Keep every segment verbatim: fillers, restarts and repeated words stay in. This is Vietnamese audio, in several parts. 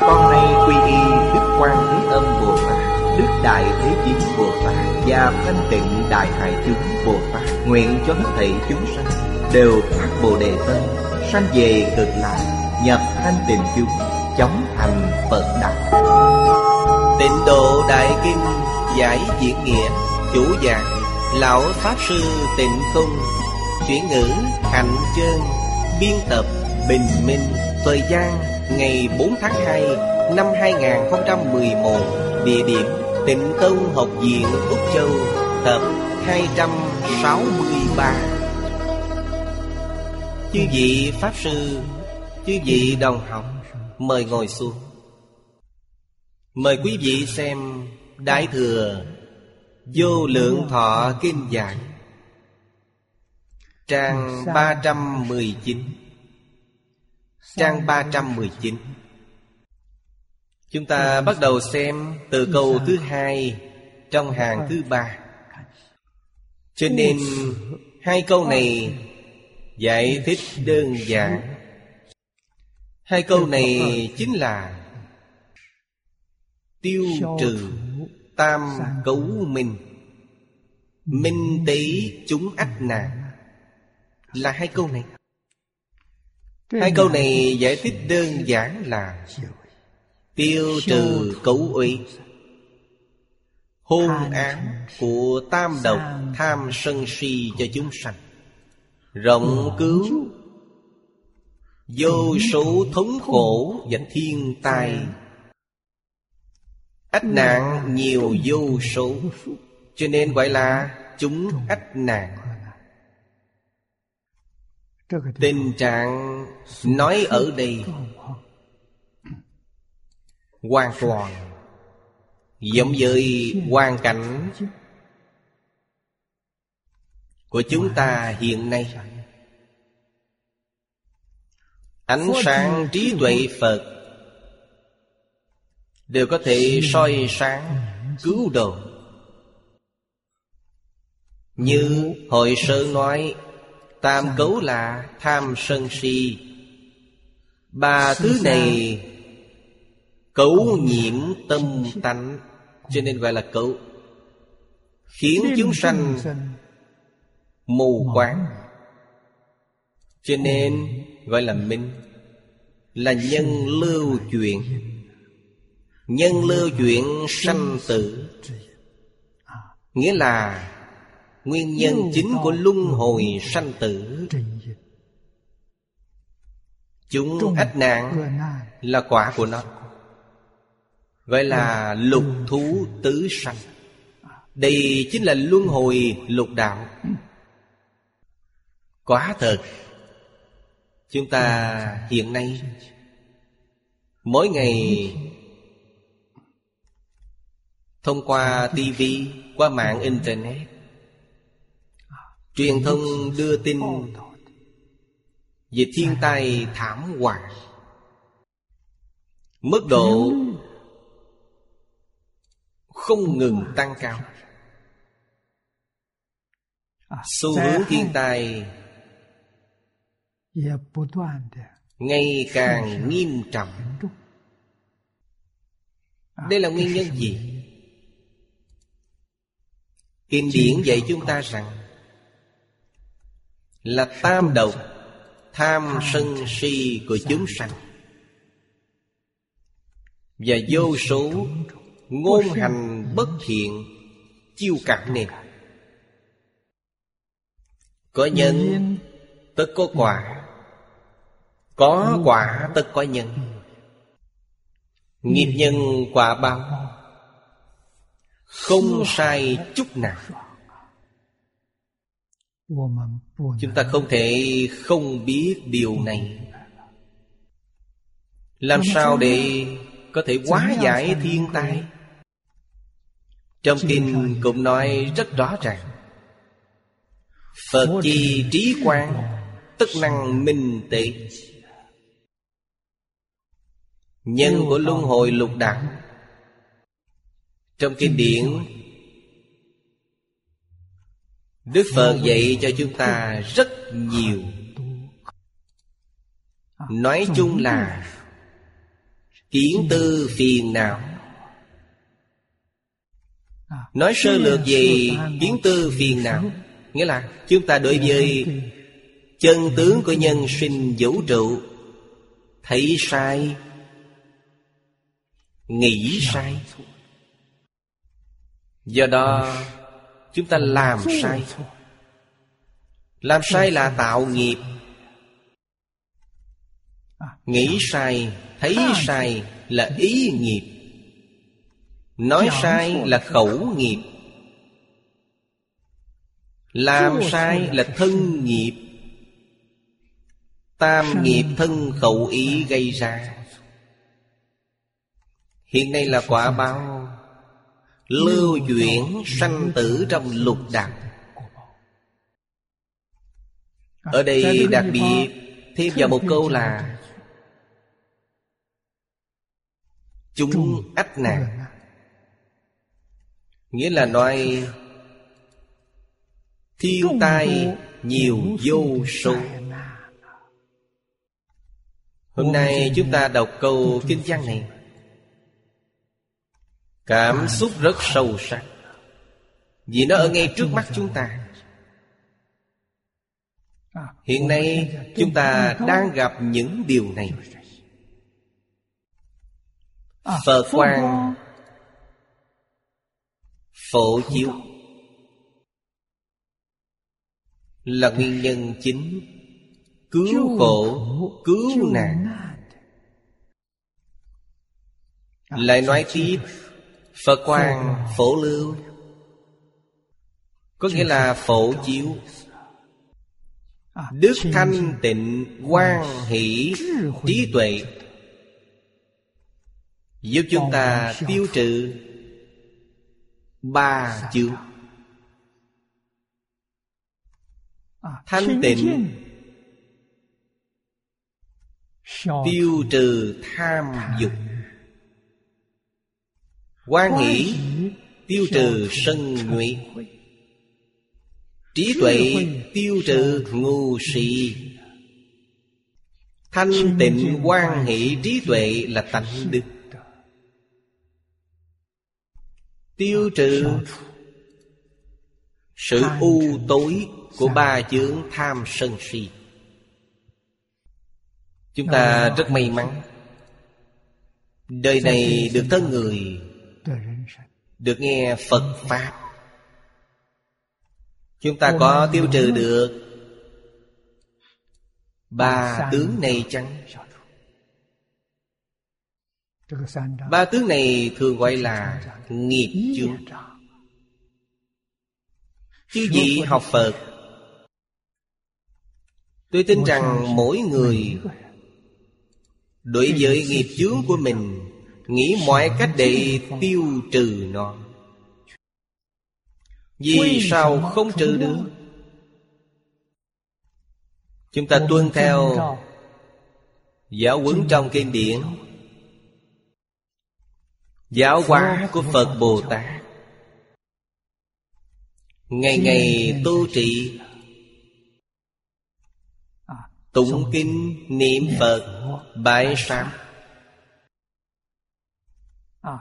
Con nay quy y Đức Quan Thế Âm Bồ Tát, Đức Đại Thế Chí Bồ Tát và Thanh Tịnh Đại Hải Chúng Bồ Tát. Nguyện cho hết thảy chúng sanh đều phát Bồ Đề Tâm, sanh về cực lạc, nhập thanh tịnh chung, chóng thành Phật đạo. Tịnh Độ Đại Kinh Giải Diễn Nghĩa. Chủ giảng Lão Pháp Sư Tịnh Không. Chuyển ngữ Hạnh Chơn. Biên tập Bình Minh. Thời gian ngày bốn tháng hai năm hai nghìn không trăm mười một. Địa điểm Tịnh Tông Học Viện Úc Châu. Tập hai trăm sáu mươi ba. Chư vị Pháp Sư, chư vị đồng học, mời ngồi xuống. Mời quý vị xem Đại Thừa Vô Lượng Thọ Kinh giảng, trang ba trăm mười chín. Trang ba trăm mười chín. Chúng ta bắt đầu xem từ câu thứ hai trong hàng thứ ba. Cho nên hai câu này giải thích đơn giản. Hai câu này chính là tiêu trừ tam cấu minh, minh tỷ chúng ách nạn, là hai câu này. Hai câu này giải thích đơn giản là tiêu trừ cấu uy, hôn án của tam độc tham sân si cho chúng sanh, rộng cứu vô số thống khổ và thiên tai, ách nạn nhiều vô số, cho nên gọi là chúng ách nạn. Tình trạng nói ở đây hoàn toàn giống với hoàn cảnh của chúng ta hiện nay. Ánh sáng trí tuệ Phật đều có thể soi sáng cứu độ. Như hồi sơ nói, tam cấu là tham sân si, ba thứ này cấu nhiễm tâm tánh, cho nên gọi là cấu, khiến chúng sanh mù quáng, cho nên gọi là minh, là nhân lưu chuyển. Nhân lưu chuyển sanh tử, nghĩa là nguyên nhân chính của luân hồi sanh tử. Chúng ách nạn là quả của nó, gọi là lục thú tứ sanh. Đây chính là luân hồi lục đạo. Quả thật chúng ta hiện nay mỗi ngày thông qua ti vi, qua mạng internet, truyền thông đưa tin về thiên tai thảm họa, mức độ không ngừng tăng cao. Xu hướng thiên tai ngày càng nghiêm trọng. Đây là nguyên nhân gì? Kinh điển dạy chúng ta rằng là tam độc tham sân si của chúng sanh và vô số ngôn hành bất thiện, chiêu cảm niệm. Có nhân tất có quả, có quả tất có nhân. Nghiệp nhân quả báo, không sai chút nào. Chúng ta không thể không biết điều này. Làm sao để có thể hóa giải thiên tai. Trong kinh cũng nói rất rõ ràng: Phật chi trí quang, tức năng minh tệ. Nhân của luân hồi lục đạo. Trong kinh điển, Đức Phật dạy cho chúng ta rất nhiều. Nói chung là kiến tư phiền não. Nói sơ lược về kiến tư phiền não, nghĩa là chúng ta đối với chân tướng của nhân sinh vũ trụ thấy sai, nghĩ sai, do đó chúng ta làm sai. Làm sai là tạo nghiệp. Nghĩ sai, thấy sai là ý nghiệp. Nói sai là khẩu nghiệp. Làm sai là thân nghiệp. Tam nghiệp thân khẩu ý gây ra. Hiện nay là quả báo lưu chuyển sanh tử trong lục đạo. Ở đây đặc biệt thêm vào một câu là chúng ách nạn, nghĩa là nói thiên tai nhiều vô số. Hôm nay chúng ta đọc câu kinh văn này, cảm xúc rất sâu sắc, vì nó ở ngay trước mắt chúng ta. Hiện nay chúng ta đang gặp những điều này. Phật quang phổ chiếu là nguyên nhân chính cứu khổ, cứu nạn. Lại nói tiếp, Phật quang phổ lưu, có nghĩa là phổ chiếu. Đức thanh tịnh hoan hỷ trí tuệ giúp chúng ta tiêu trừ ba chướng. Thanh tịnh tiêu trừ tham dục, hoan hỷ tiêu trừ sân nhuệ, trí tuệ tiêu trừ ngu si. Thanh tịnh hoan hỷ trí tuệ là tánh đức, tiêu trừ sự u tối của ba chướng tham sân si. Chúng ta rất may mắn, đời này được thân người, được nghe Phật Pháp, chúng ta có tiêu trừ được ba tướng này chăng? Ba tướng này thường gọi là nghiệp chướng. Chứ gì học Phật, tôi tin rằng mỗi người đối với nghiệp chướng của mình nghĩ mọi cách để tiêu trừ nó. Vì sao không trừ được? Chúng ta tuân theo giáo huấn trong kinh điển, giáo hóa của Phật Bồ Tát, ngày ngày tu trì, tụng kinh niệm Phật, bái sám,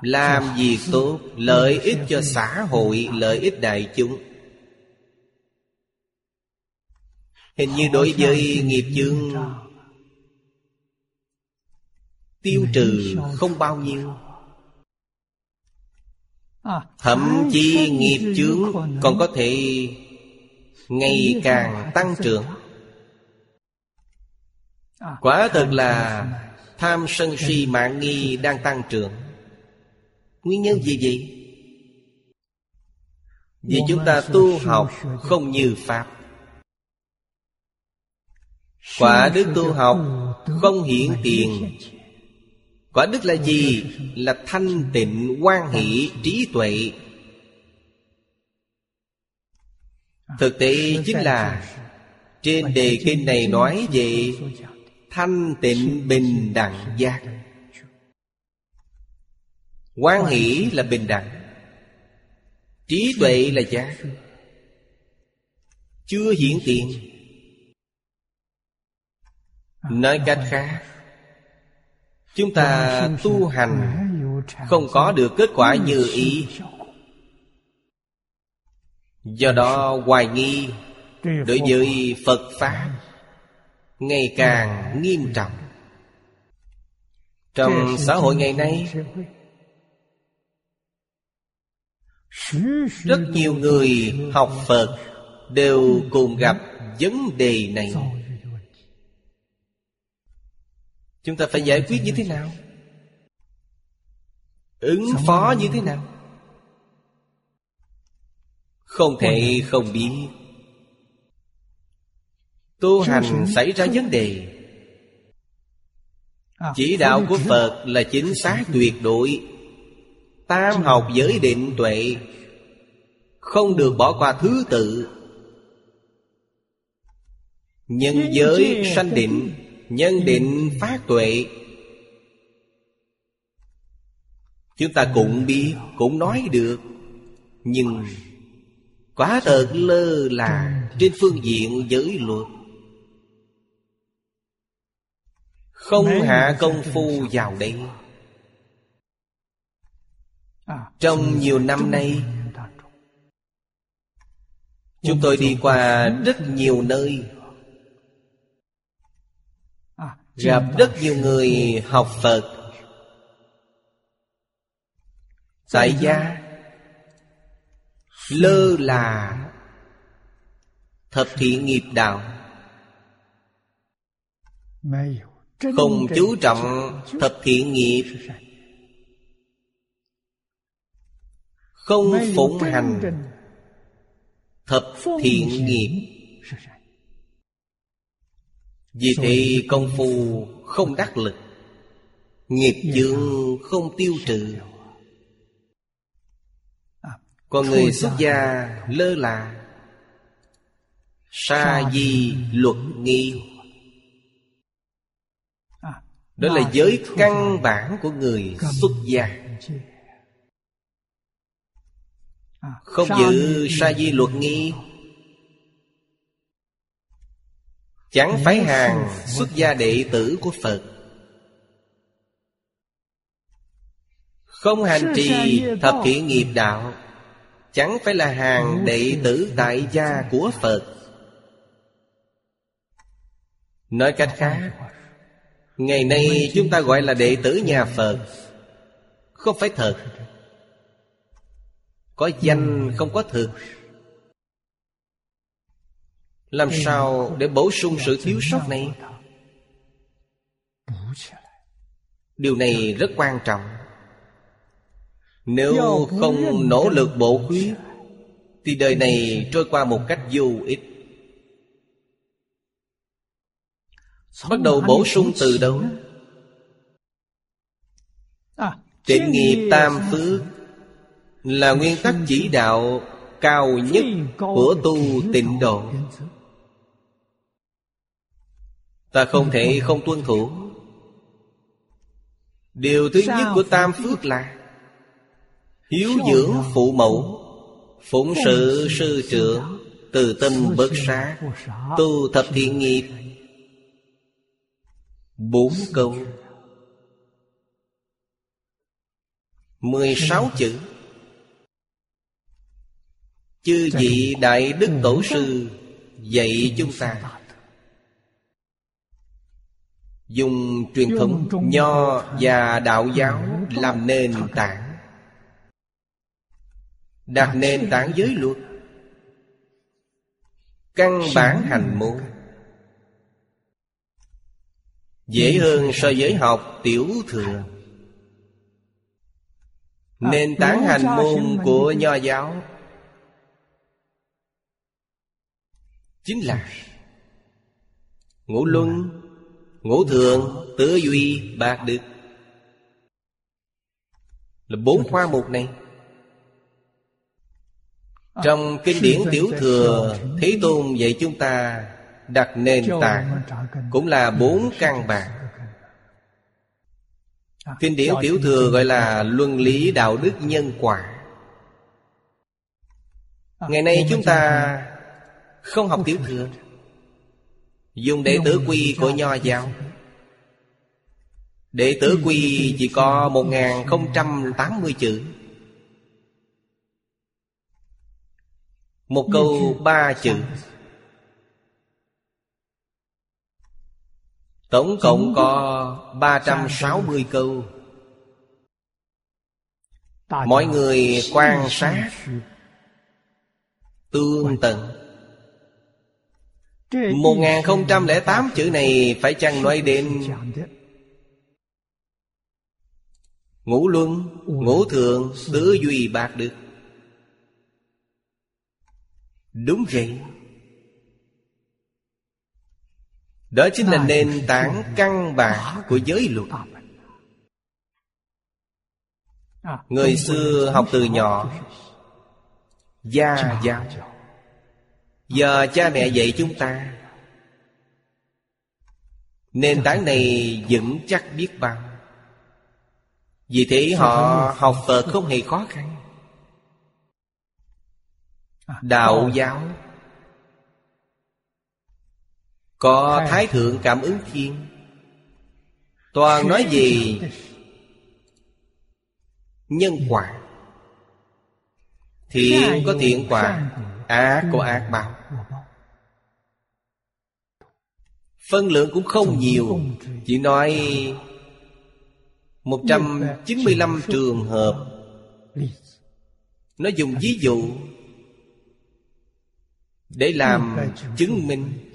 làm việc tốt, lợi ích cho xã hội, lợi ích đại chúng. Hình như đối với nghiệp chướng tiêu trừ không bao nhiêu, thậm chí nghiệp chướng còn có thể ngày càng tăng trưởng. Quả thật là tham sân si mạn nghi đang tăng trưởng. Nguyên nhân gì vậy? Vì chúng ta tu học không như Pháp. Quả đức tu học không hiển tiền, Quả đức là gì? Là thanh tịnh hoan hỷ trí tuệ. Thực tế chính là trên đề kinh này nói về thanh tịnh bình đẳng giác. Hoan hỷ là bình đẳng, trí tuệ là giác, chưa hiển tiền. Nói cách khác, chúng ta tu hành không có được kết quả như ý. Do đó hoài nghi đối với Phật Pháp ngày càng nghiêm trọng. Trong xã hội ngày nay, rất nhiều người học Phật đều cùng gặp vấn đề này. Chúng ta phải giải quyết như thế nào? Ứng phó như thế nào? Không thể không biết. Tu hành xảy ra vấn đề, chỉ đạo của Phật là chính xác tuyệt đối. Tam học giới định tuệ, không được bỏ qua thứ tự. Nhân giới sanh định, nhân định phát tuệ. Chúng ta cũng biết, cũng nói được, nhưng quá thật lơ là trên phương diện giới luật, không hạ công phu vào đây. Trong nhiều năm nay, chúng tôi đi qua rất nhiều nơi, gặp rất nhiều người học Phật tại gia, lơ là thập thiện nghiệp đạo, không chú trọng thập thiện nghiệp, không phụng hành thập thiện nghiệp. Vì thế công phu không đắc lực, nghiệp chướng không tiêu trừ. Còn người xuất gia lơ là, sa di luật nghi. Đó là giới căn bản của người xuất gia. Không giữ sa di luật nghi, chẳng phải hàng xuất gia đệ tử của Phật. Không hành trì thập thiện nghiệp đạo, chẳng phải là hàng đệ tử tại gia của Phật. Nói cách khác, ngày nay chúng ta gọi là đệ tử nhà Phật, không phải thật. Có danh không có thực. Làm sao để bổ sung sự thiếu sót này? Điều này rất quan trọng. Nếu không nỗ lực bổ khuyết, thì đời này trôi qua một cách vô ích. Bắt đầu bổ sung từ đâu? Tịnh nghiệp tam phước là nguyên tắc chỉ đạo cao nhất của tu tịnh độ. Ta không thể không tuân thủ. Điều thứ nhất của tam phước là hiếu dưỡng phụ mẫu, phụng sự sư trưởng, từ tâm bất sát, tu thập thiện nghiệp. Bốn câu, mười sáu chữ. Chư vị Đại Đức Tổ Sư dạy chúng ta dùng truyền thống Nho và Đạo giáo làm nền tảng, đặt nền tảng giới luật, căn bản hành môn. Dễ hơn so với học tiểu thừa. Nền tảng hành môn của Nho giáo chính là ngũ luân, ngũ thường, tứ duy, bát đức. là bốn khoa mục này. Trong kinh điển Tiểu Thừa, Thế Tôn dạy chúng ta đặt nền tảng cũng là bốn căn bản. Kinh điển Tiểu Thừa gọi là luân lý đạo đức nhân quả. Ngày nay chúng ta không học Tiểu Thừa, dùng đệ tử quy của Nho giáo. Đệ tử quy chỉ có một nghìn không trăm tám mươi chữ, một câu ba chữ, tổng cộng có ba trăm sáu mươi câu. Mọi người quan sát tương tận. Một nghìn không trăm lẻ tám chữ này phải chăng nói đến ngũ luân, ngũ thượng, tứ duy bạc được? Đúng vậy. Đó chính là nền tảng căn bản của giới luật. Người xưa học từ nhỏ, gia giáo. Giờ cha mẹ dạy chúng ta, nền tảng này vững chắc biết bao. Vì thế họ học Phật không hề khó khăn. Đạo giáo có Thái Thượng Cảm Ứng Thiên, toàn nói về nhân quả. Thiện có thiện quả, ác có ác báo. Phân lượng cũng không nhiều, chỉ nói một trăm chín mươi lăm trường hợp. Nó dùng ví dụ để làm chứng minh,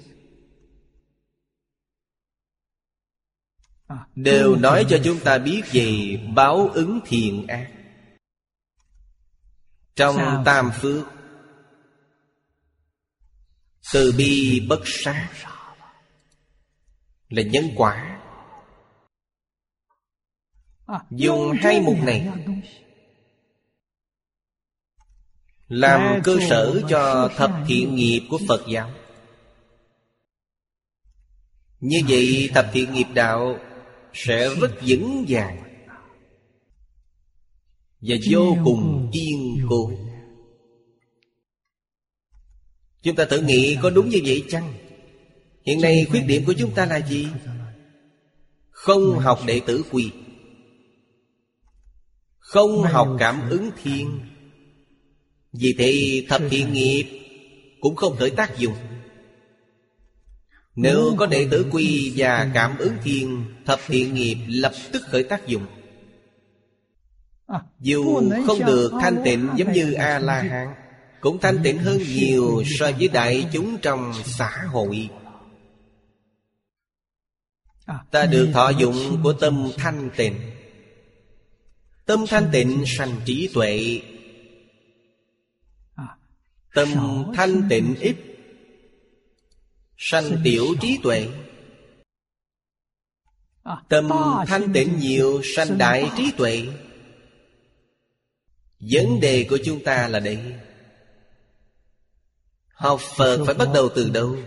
đều nói cho chúng ta biết về báo ứng thiện ác. Trong tam phước, từ bi bất sát là nhân quả. Dùng hai mục này làm cơ sở cho thập thiện nghiệp của Phật giáo. Như vậy thập thiện nghiệp đạo sẽ rất vững vàng và vô cùng kiên cố. Chúng ta tự nghĩ có đúng như vậy chăng? Hiện nay khuyết điểm của chúng ta là gì? Không học đệ tử quy, không học cảm ứng thiên. Vì thế thập thiện nghiệp cũng không khởi tác dụng. Nếu có đệ tử quy và cảm ứng thiên, thập thiện nghiệp lập tức khởi tác dụng. Dù không được thanh tịnh giống như A-la-hán, cũng thanh tịnh hơn nhiều so với đại chúng trong xã hội. Ta được thọ dụng của tâm thanh tịnh. Tâm thanh tịnh sanh trí tuệ. Tâm thanh tịnh ít sanh tiểu trí tuệ. Tâm thanh tịnh nhiều sanh đại trí tuệ. Vấn đề của chúng ta là đây. Học Phật phải bắt đầu từ đâu?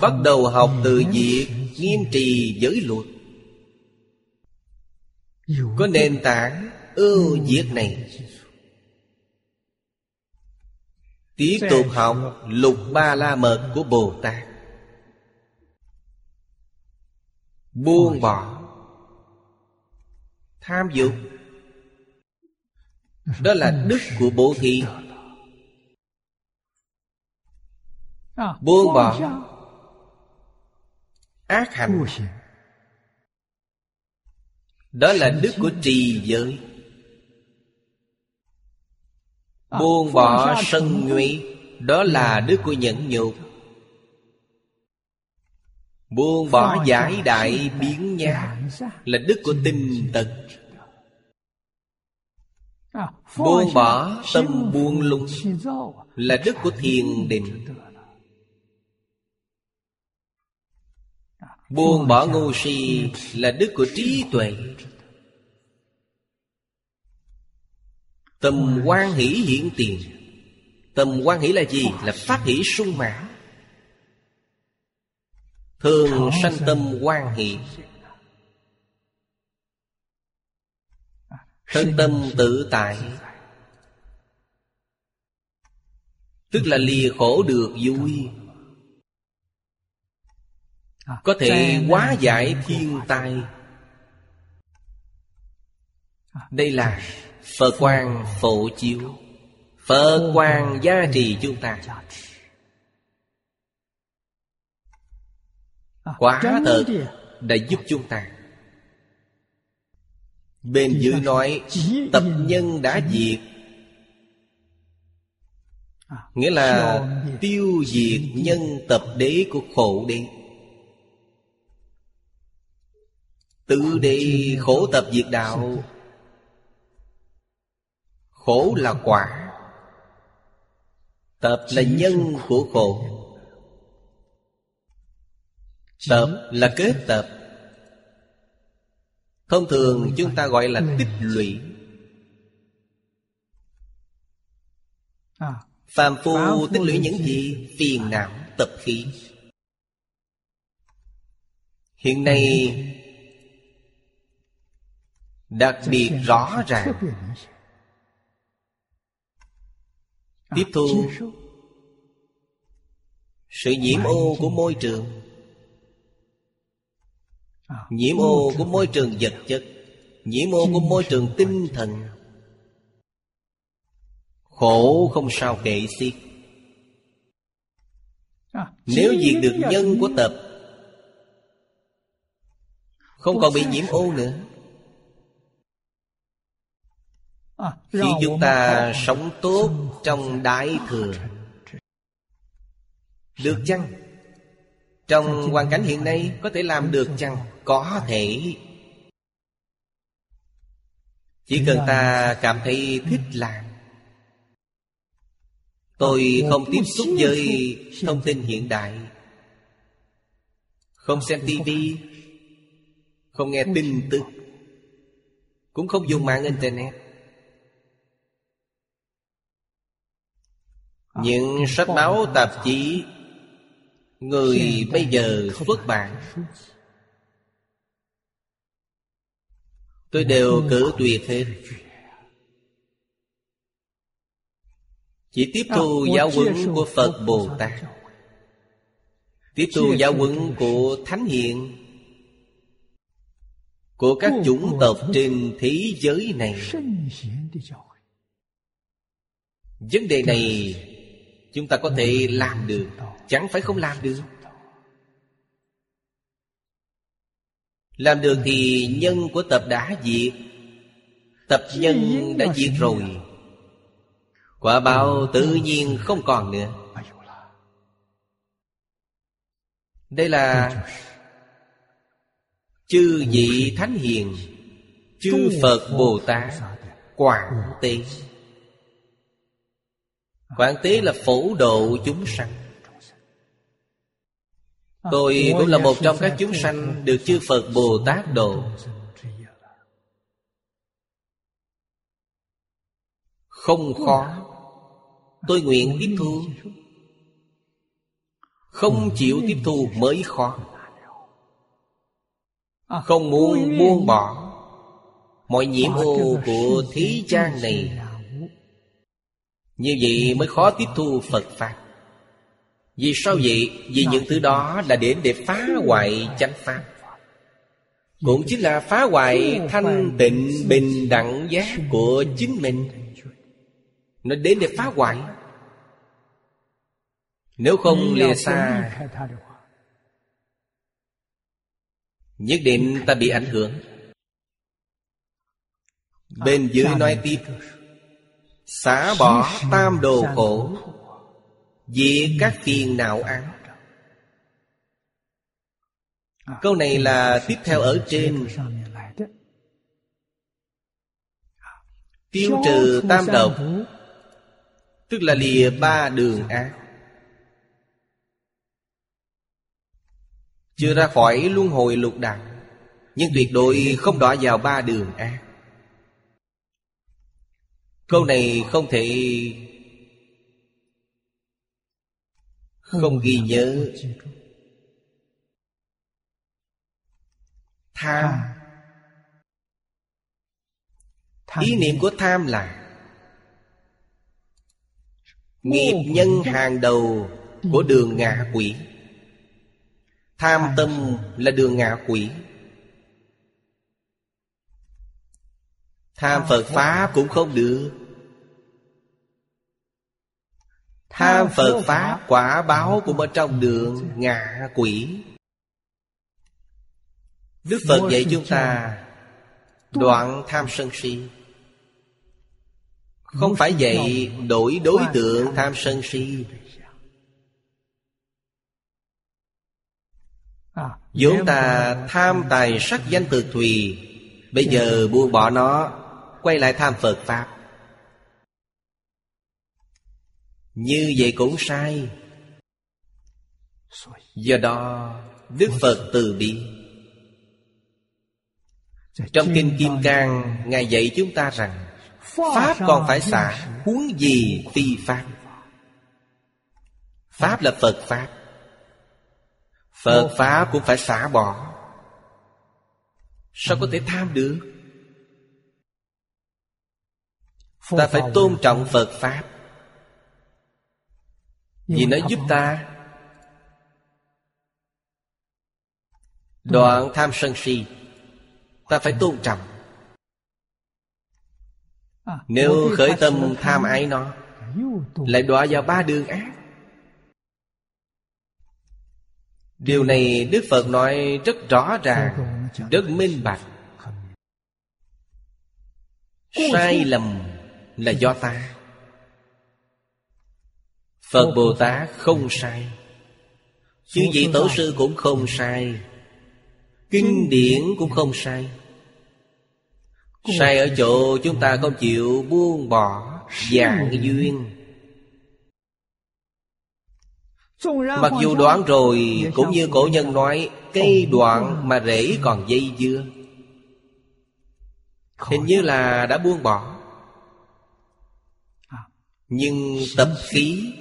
Bắt đầu học từ việc nghiêm trì giới luật. Có nền tảng ưu việt này, tiếp tục học lục ba la mật của Bồ Tát. Buông bỏ tham dục, đó là đức của Bồ Tát. Buông bỏ ác hành, đó là đức của trì giới. Buông bỏ sân nhuế, đó là đức của nhẫn nhục. Buông bỏ giải đại biến nhá, là đức của tinh tấn. Buông bỏ tâm buông lung, là đức của thiền định. Buông bỏ ngu si, là đức của trí tuệ. Tâm quan hỷ hiện tiền. Tâm quan hỷ là gì? Là phát hỷ sung mãn. Thường sanh tâm quan hỷ. Thân tâm tự tại, tức là lìa khổ được vui, có thể hóa giải thiên tai. Đây là Phật quang phổ chiếu, Phật quang gia trì chúng ta. Quả thật đã giúp chúng ta. Bên dưới nói tập nhân đã diệt, nghĩa là tiêu diệt nhân tập đế của khổ đế. Tự đế khổ tập diệt đạo. Khổ là quả, tập là nhân của khổ, tập là kết tập. Thông thường chúng ta gọi là tích lũy. Phàm phu tích lũy những gì? Phiền não tập khí. Hiện nay đặc biệt rõ ràng, tiếp thu sự nhiễm ô của môi trường, nhiễm ô của môi trường vật chất, nhiễm ô của môi trường tinh thần. Khổ không sao kể xiết. Nếu diệt được nhân của tập, không còn bị nhiễm ô nữa, khi chúng ta sống tốt trong Đại Thừa. Được chăng? Trong hoàn cảnh hiện nay có thể làm được chăng? Có thể. Chỉ cần ta cảm thấy thích làm. Tôi không tiếp xúc với thông tin hiện đại, không xem tivi, không nghe tin tức, cũng không dùng mạng internet. Những sách báo tạp chí người bây giờ xuất bản, tôi đều cử tuyệt hết. Chỉ tiếp thu giáo huấn của Phật Bồ Tát, tiếp thu giáo huấn của Thánh Hiền, của các chủng tộc trên thế giới này. Vấn đề này chúng ta có thể làm được, chẳng phải không làm được. Làm được thì nhân của tập đã diệt, tập nhân đã diệt rồi, quả báo tự nhiên không còn nữa. Đây là chư vị Thánh Hiền, chư Phật Bồ Tát quảng tế. Quảng tế là phổ độ chúng sanh. Tôi cũng là một trong các chúng sanh được chư Phật Bồ Tát độ. Không khó, tôi nguyện tiếp thu. Không chịu tiếp thu mới khó. Không muốn buông bỏ mọi nhiễm ô của thế gian này, như vậy mới khó tiếp thu Phật Pháp. Vì sao vậy? Vì những thứ đó là đến để phá hoại chánh Pháp, cũng chính là phá hoại thanh tịnh bình đẳng giác của chính mình. Nó đến để phá hoại. Nếu không lìa xa, nhất định ta bị ảnh hưởng. Bên dưới nói tiếp: xả bỏ tam đồ khổ, diệt các phiền não ác. Câu này là tiếp theo ở trên. Tiêu trừ tam độc, tức là lìa ba đường ác, chưa ra khỏi luân hồi lục đạo, nhưng tuyệt đối không đọa vào ba đường ác. Câu này không thể không ghi nhớ. Tham, ý niệm của tham là nghiệp nhân hàng đầu của đường ngạ quỷ. Tham tâm là đường ngạ quỷ. Tham Phật Pháp cũng không được. Tham Phật Pháp quả báo cũng ở trong đường ngạ quỷ. Đức Phật dạy chúng ta đoạn tham sân si, không phải dạy đổi đối tượng tham sân si. Vốn ta tham tài sắc danh thực thùy, bây giờ buông bỏ nó, quay lại tham Phật Pháp. Như vậy cũng sai. Do đó Đức Phật từ bi. Trong Kinh Kim Cang, Ngài dạy chúng ta rằng Pháp còn phải xả, huống gì phi Pháp. Pháp là Phật Pháp, Phật Pháp cũng phải xả bỏ. Sao có thể tham được? Ta phải tôn trọng Phật Pháp, vì nó giúp ta đoạn tham sân si. Ta phải tôn trọng. Nếu khởi tâm tham ái nó, lại đọa vào ba đường ác. Điều này Đức Phật nói rất rõ ràng, rất minh bạch. Sai lầm là do ta. Phật Bồ Tát không sai, chư vị tổ sư cũng không sai, kinh điển cũng không sai. Sai ở chỗ chúng ta không chịu buông bỏ vạn duyên. Mặc dù đoạn rồi, cũng như cổ nhân nói, cây đoạn mà rễ còn dây dưa. Hình như là đã buông bỏ, nhưng tập khí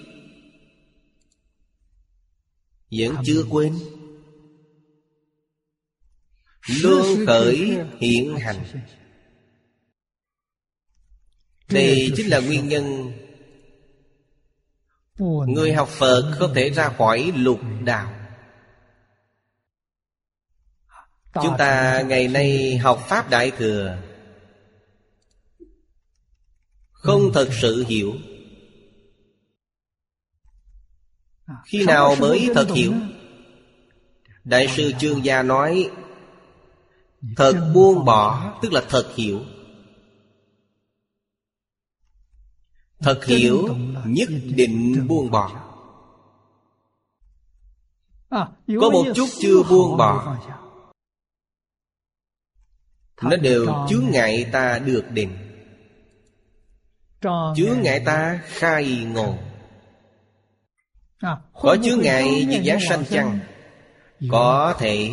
vẫn chưa quên, luôn khởi hiện hành. Đây chính là nguyên nhân người học Phật không thể ra khỏi lục đạo. Chúng ta ngày nay học Pháp Đại Thừa không thật sự hiểu. Khi nào mới thật hiểu? Đại sư Chương Gia nói thật buông bỏ tức là thật hiểu. Thật hiểu nhất định buông bỏ. Có một chút chưa buông bỏ, nó đều chướng ngại ta được định, chướng ngại ta khai ngộ. Có chướng ngại như giáng sanh chăng? Có thể.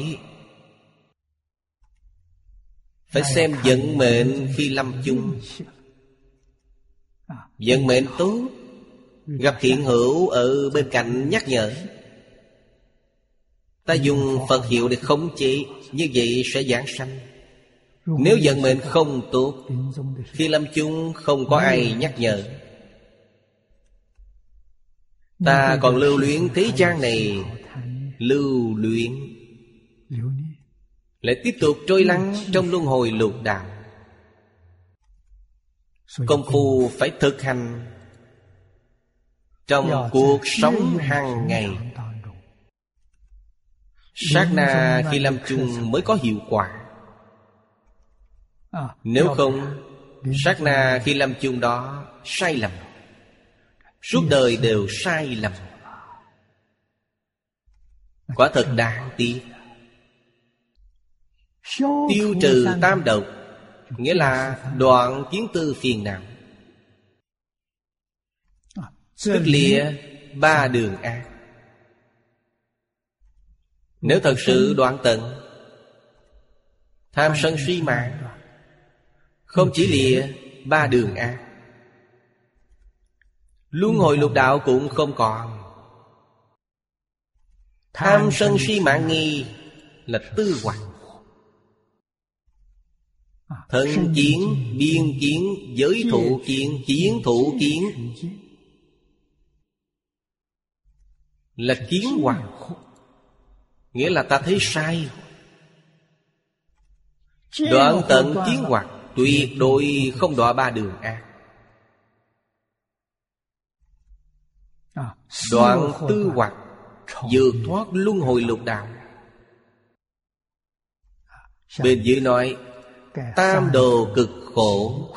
Phải xem vận mệnh khi lâm chung. Vận mệnh tốt, gặp thiện hữu ở bên cạnh nhắc nhở, ta dùng Phật hiệu để khống chế, như vậy sẽ giảng sanh. Nếu vận mệnh không tốt, khi lâm chung không có ai nhắc nhở, ta còn lưu luyến thế gian này, lưu luyện lại tiếp tục trôi lăn trong luân hồi lục đạo. Công phu phải thực hành trong cuộc sống hàng ngày. Sát na khi lâm chung mới có hiệu quả. Nếu không, sát na khi lâm chung đó sai lầm, suốt đời đều sai lầm, quả thật đáng tiếc. Tiêu trừ tam độc, nghĩa là đoạn kiến tư phiền não, tức lìa ba đường ác. Nếu thật sự đoạn tận tham sân si mạng, không chỉ lìa ba đường ác, Luân hồi lục đạo cũng không còn. Tham sân si mạng nghi là tư hoặc. Thân kiến, biên kiến, giới thụ kiến, kiến thụ kiến là kiến hoặc. Nghĩa là ta thấy sai. Đoạn tận kiến hoặc, tuyệt đối không đọa ba đường ác. Đoạn tư hoặc, vượt thoát luân hồi lục đạo. Bên dưới nói tam đồ cực khổ.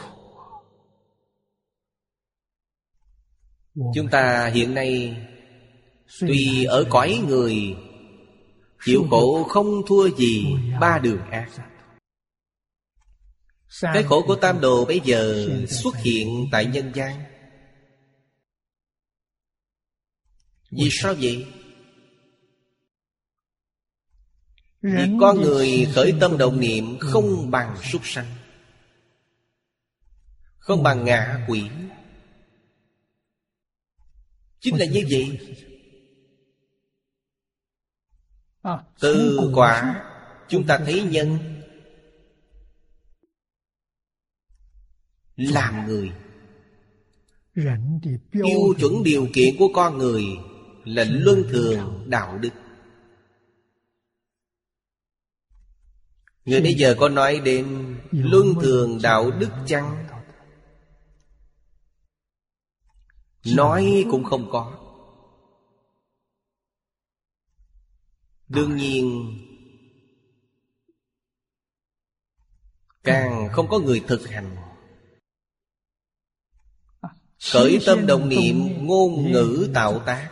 Chúng ta hiện nay tuy ở cõi người chịu khổ không thua gì ba đường ác. Cái khổ của tam đồ bây giờ xuất hiện tại nhân gian. Vì sao vậy? Vì con người khởi tâm động niệm không bằng súc sanh, không bằng ngạ quỷ. Chính là như vậy. Từ quả chúng ta thấy nhân làm người. Tiêu chuẩn điều kiện của con người là luân thường đạo đức. Người bây giờ có nói đến luân thường đạo đức chăng? Nói cũng không có. Đương nhiên càng không có người thực hành. Khởi tâm đồng niệm, ngôn ngữ tạo tác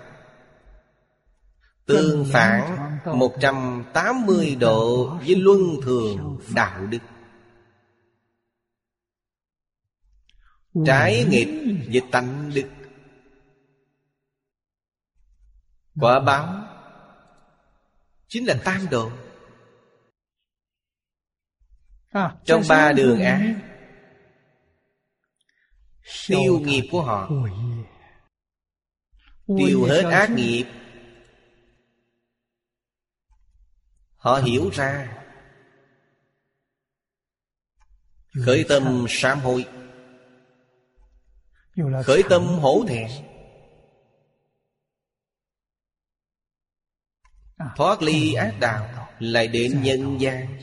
tương phản một trăm tám mươi độ với luân thường đạo đức. Trái nghịch với tánh đức. Quả báo chính là tam độ. Trong ba đường ác, tiêu nghiệp của họ, tiêu hết ác nghiệp. Họ hiểu ra khởi tâm sám hối, khởi tâm hổ thẹn, thoát ly ác đạo, lại đến nhân gian.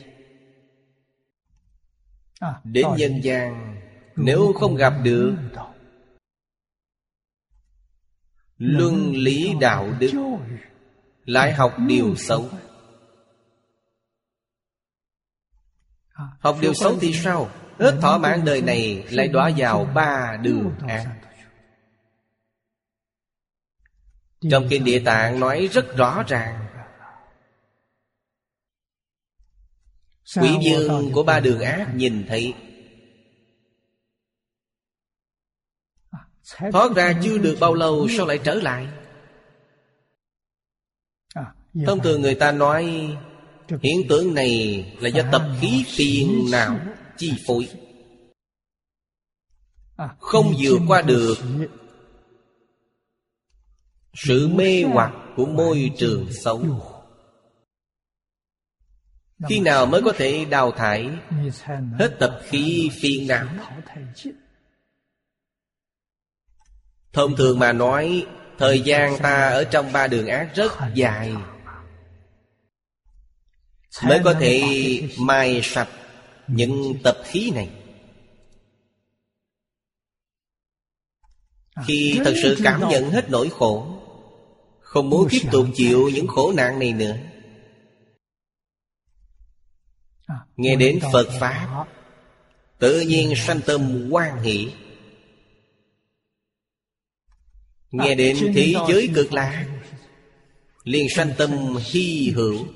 Đến nhân gian nếu không gặp được luân lý đạo đức, lại học điều xấu. Học điều xấu thì sao? Hết thỏa mãn đời này lại đọa vào ba đường ác. Trong kinh Địa Tạng nói rất rõ ràng. Quỷ vương của ba đường ác nhìn thấy, thoát ra chưa được bao lâu sao lại trở lại. Thông thường người ta nói hiện tượng này là do tập khí phiền não chi phối, không vượt qua được sự mê hoặc của môi trường xấu. Khi nào mới có thể đào thải hết tập khí phiền não? Thông thường mà nói, thời gian ta ở trong ba đường ác rất dài, mới có thể mai sạch những tập khí này. Khi thật sự cảm nhận hết nỗi khổ, không muốn tiếp tục chịu những khổ nạn này nữa, nghe đến Phật Pháp, tự nhiên sanh tâm hoan hỷ. Nghe đến thế giới cực lạc, liền sanh tâm hy hữu.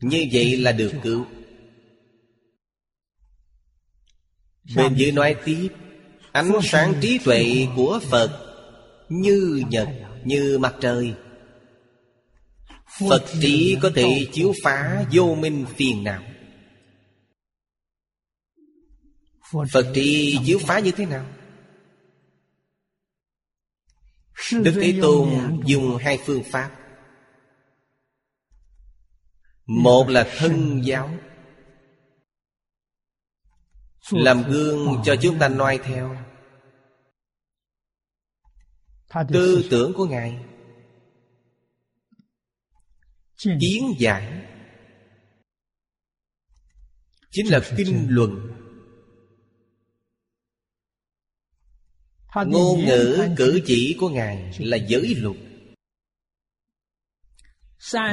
Như vậy là được cứu. Bên dưới nói tiếp, ánh sáng trí tuệ của Phật như nhật, như mặt trời. Phật trí có thể chiếu phá vô minh phiền não. Phật trí chiếu phá như thế nào? Đức Thế Tôn dùng hai phương pháp. Một là thân giáo, làm gương cho chúng ta noi theo tư tưởng của Ngài, kiến giải chính là kinh luận, ngôn ngữ cử chỉ của Ngài là giới luật.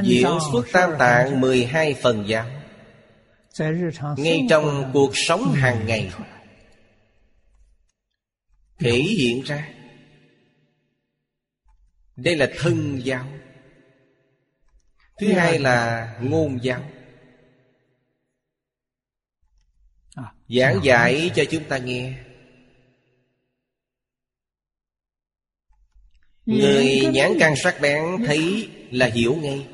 Diễn xuất tam tạng mười hai phần giáo ngay trong cuộc sống hàng ngày thể hiện ra. Đây là thân giáo. Thứ hai là ngôn giáo, giảng giải cho chúng ta nghe. Người nhãn căn sắc bén thấy là hiểu ngay,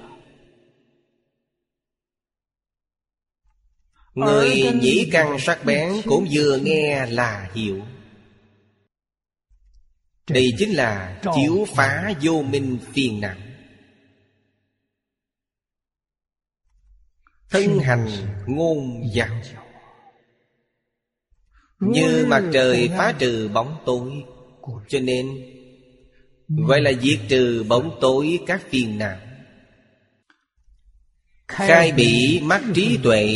người nhĩ căn sắc bén cũng vừa nghe là hiểu. Đây chính là chiếu phá vô minh phiền não. Thân hành ngôn giáo như mặt trời phá trừ bóng tối, cho nên vậy là diệt trừ bóng tối các phiền não, khai bỉ mắt trí tuệ,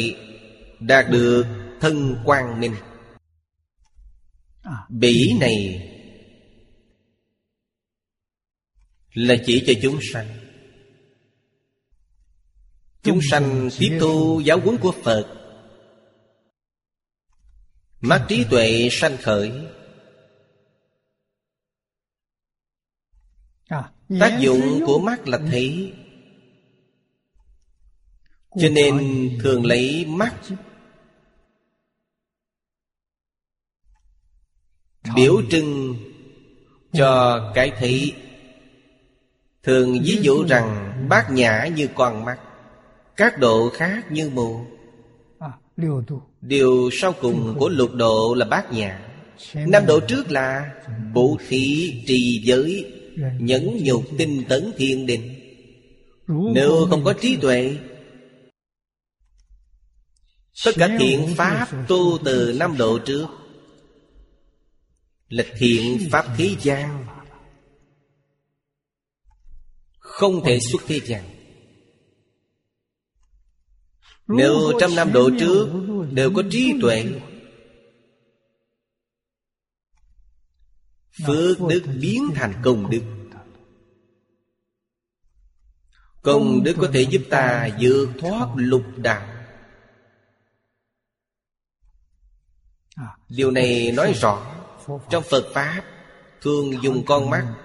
đạt được thân quang minh. Bỉ này là chỉ cho chúng sanh. Chúng sanh tiếp thu giáo huấn của Phật, mắt trí tuệ sanh khởi. Tác dụng của mắt là thấy, cho nên thường lấy mắt biểu trưng cho cái thấy. Thường ví dụ rằng Bát Nhã như con mắt, các độ khác như mù. Điều sau cùng của lục độ là Bát Nhã, năm độ trước là bố thí, trì giới, nhẫn nhục, tinh tấn, thiền định. Nếu không có trí tuệ, tất cả thiện pháp tu từ năm độ trước là thiện pháp thế gian, không thể xuất thế gian. Nếu trăm năm độ trước đều có trí tuệ, phước đức biến thành công đức. Công đức có thể giúp ta vượt thoát lục đạo. Điều này nói rõ, trong Phật Pháp thường dùng con mắt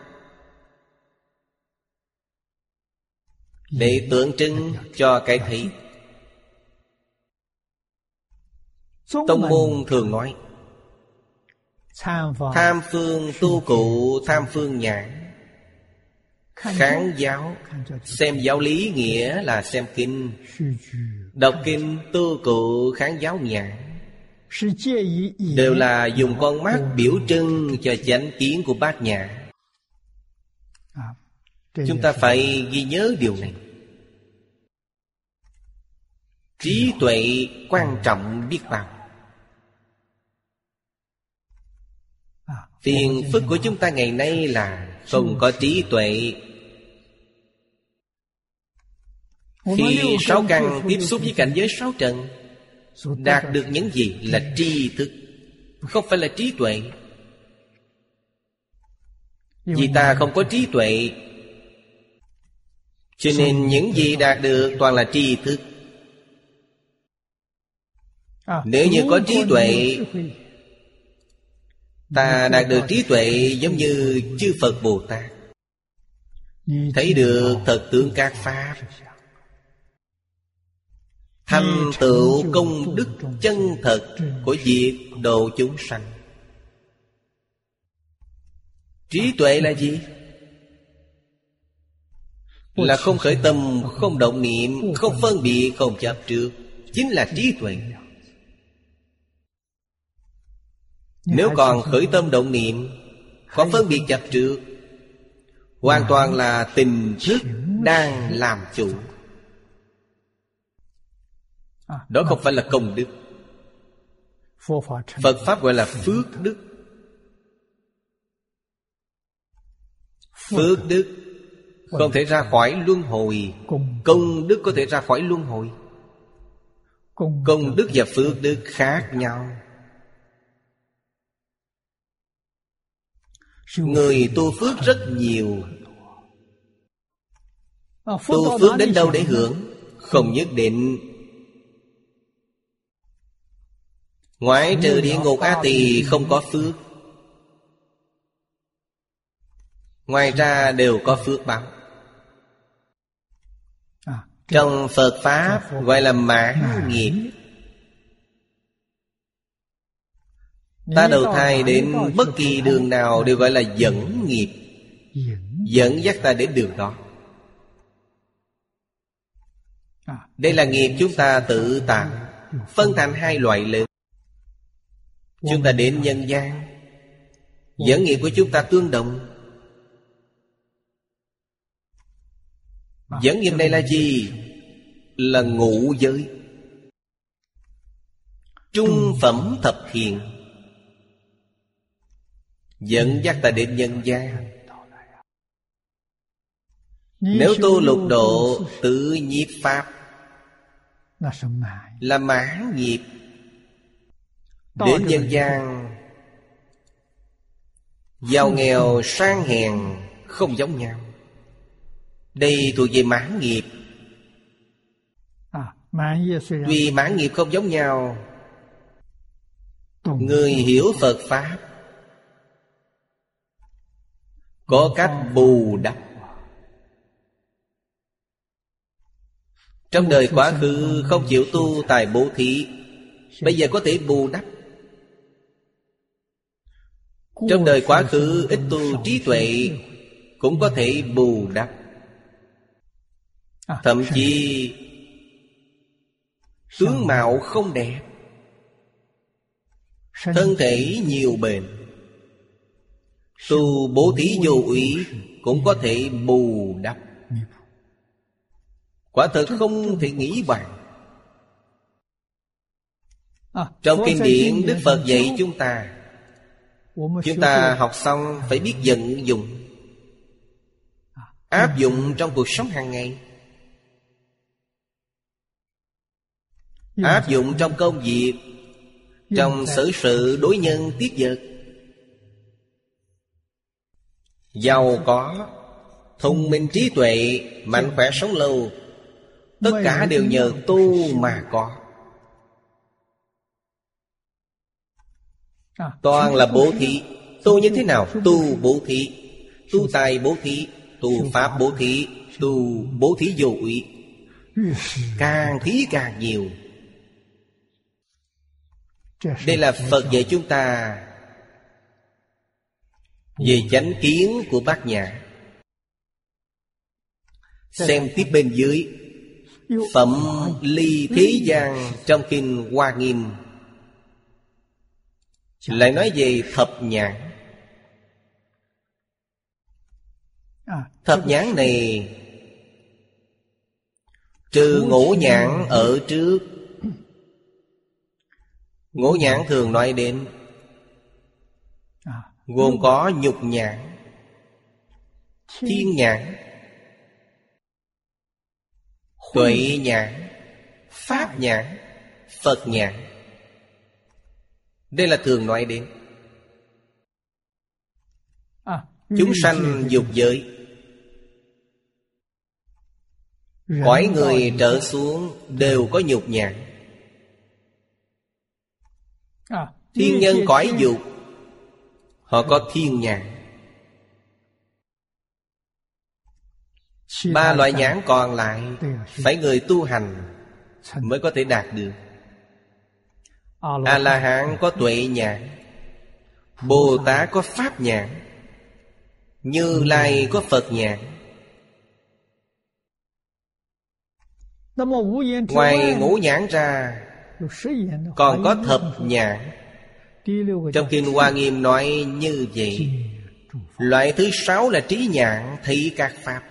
để tượng trưng cho cái thấy. Tông môn thường nói tham phương tu cụ, tham phương nhãn. Kháng giáo xem giáo lý nghĩa là xem kinh, đọc kinh tu cụ kháng giáo nhãn, đều là dùng con mắt biểu trưng cho chánh kiến của Bát Nhã. Chúng ta phải ghi nhớ điều này. Trí tuệ quan trọng biết bao. Phiền phức của chúng ta ngày nay là không có trí tuệ. Khi sáu căn tiếp xúc với cảnh giới sáu trần, đạt được những gì là tri thức, không phải là trí tuệ. Vì ta không có trí tuệ, cho nên những gì đạt được toàn là tri thức. Nếu như có trí tuệ, ta đạt được trí tuệ giống như chư Phật Bồ Tát, thấy được thật tướng các pháp, thành tựu công đức chân thật của diệt độ chúng sanh. Trí tuệ là gì? Là không khởi tâm, không động niệm, không phân biệt, không chấp trước, chính là trí tuệ. Nếu còn khởi tâm động niệm, có phân biệt chấp trước, hoàn toàn là tình thức đang làm chủ. Đó không phải là công đức. Phật Pháp gọi là phước đức. Phước đức không thể ra khỏi luân hồi, công đức có thể ra khỏi luân hồi. Công đức và phước đức khác nhau. Người tu phước rất nhiều. Tu phước đến đâu để hưởng? Không nhất định. Ngoại trừ địa ngục A Tỳ không có phước, ngoài ra đều có phước báo. Trong Phật Pháp gọi là mãn nghiệp. Ta đầu thai đến bất kỳ đường nào đều gọi là dẫn nghiệp, dẫn dắt ta đến đường đó. Đây là nghiệp chúng ta tự tạo, phân thành hai loại lớn. Chúng ta đến nhân gian, dẫn nghiệp của chúng ta tương đồng. Dẫn nghiệp này là gì? Là ngũ giới, trung phẩm thập thiện, dẫn dắt ta đến nhân gian. Nếu tu lục độ tự nhiếp pháp là mãn nghiệp. Đến nhân gian, giàu nghèo sang hèn không giống nhau. Đây thuộc về mãn nghiệp. Vì mãn nghiệp không giống nhau, người hiểu Phật Pháp có cách bù đắp. Trong đời quá khứ không chịu tu tài bố thí, bây giờ có thể bù đắp. Trong đời quá khứ ít tu trí tuệ, cũng có thể bù đắp. Thậm chí tướng mạo không đẹp, thân thể nhiều bệnh, tu bố thí vô úy cũng có thể bù đắp. Quả thật không thể nghĩ bàn. Trong kinh điển Đức Phật dạy chúng ta, chúng ta học xong phải biết vận dụng, áp dụng trong cuộc sống hàng ngày, áp dụng trong công việc, trong xử sự đối nhân tiếp vật. Giàu có, thông minh trí tuệ, mạnh khỏe sống lâu, tất cả đều nhờ tu mà có. Toàn là bố thí. Tu như thế nào? Tu bố thí, tu tài bố thí, tu pháp bố thí, tu bố thí vô úy. Càng thí càng nhiều. Đây là Phật dạy chúng ta về chánh kiến của Bát Nhã. Xem tiếp bên dưới phẩm ly thế gian trong kinh Hoa Nghiêm lại nói về thập nhãn. Thập nhãn này trừ ngũ nhãn ở trước. Ngũ nhãn thường nói đến gồm có nhục nhãn, thiên nhãn, tuệ nhãn, pháp nhãn, Phật nhãn. Đây là thường nói đến. Chúng sanh dục giới, cõi người trở xuống đều có nhục nhãn. Thiên nhân cõi dục, họ có thiên nhãn. Ba loại nhãn còn lại phải người tu hành mới có thể đạt được. A-la-hán có tuệ nhãn, Bồ-Tát có pháp nhãn, Như Lai có Phật nhãn. Ngoài ngũ nhãn ra còn có thập nhãn. Trong kinh Hoa Nghiêm nói như vậy. Loại thứ sáu là trí nhãn thị các pháp.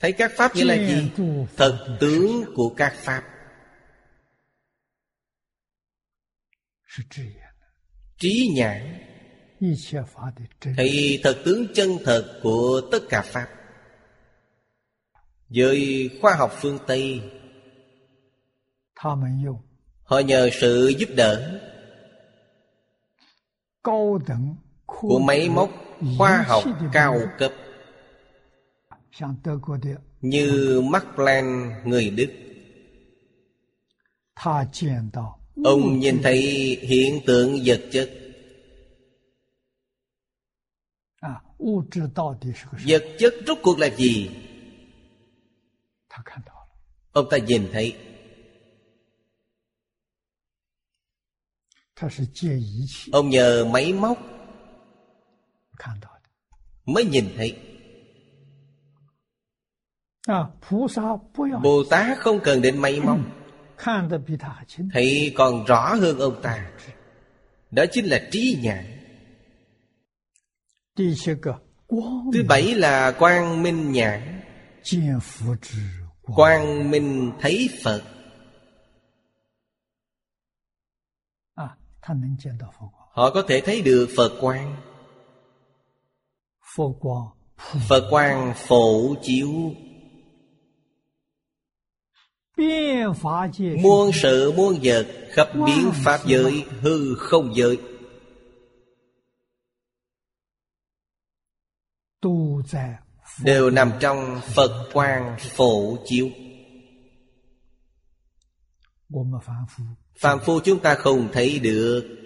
Thấy các pháp nghĩa là gì? Thật tướng của các pháp. Trí nhãn thì thật tướng chân thật của tất cả pháp. Với khoa học phương Tây, họ nhờ sự giúp đỡ của máy móc khoa học cao cấp, như Max Planck người Đức. Ông nhìn thấy hiện tượng vật chất. Vật chất rốt cuộc là gì? Ông ta nhìn thấy. Ông nhờ máy móc mới nhìn thấy. Bồ Tát không cần đến máy móc, thấy còn rõ hơn ông ta. Đó chính là trí nhãn. Thứ bảy là quang minh nhãn. Quang minh thấy Phật. Họ có thể thấy được Phật quang. Phật quang phổ chiếu muôn sự muôn vật, khắp biến pháp giới hư không giới, đều nằm trong Phật quang phổ chiếu. Phàm phu chúng ta không thấy được.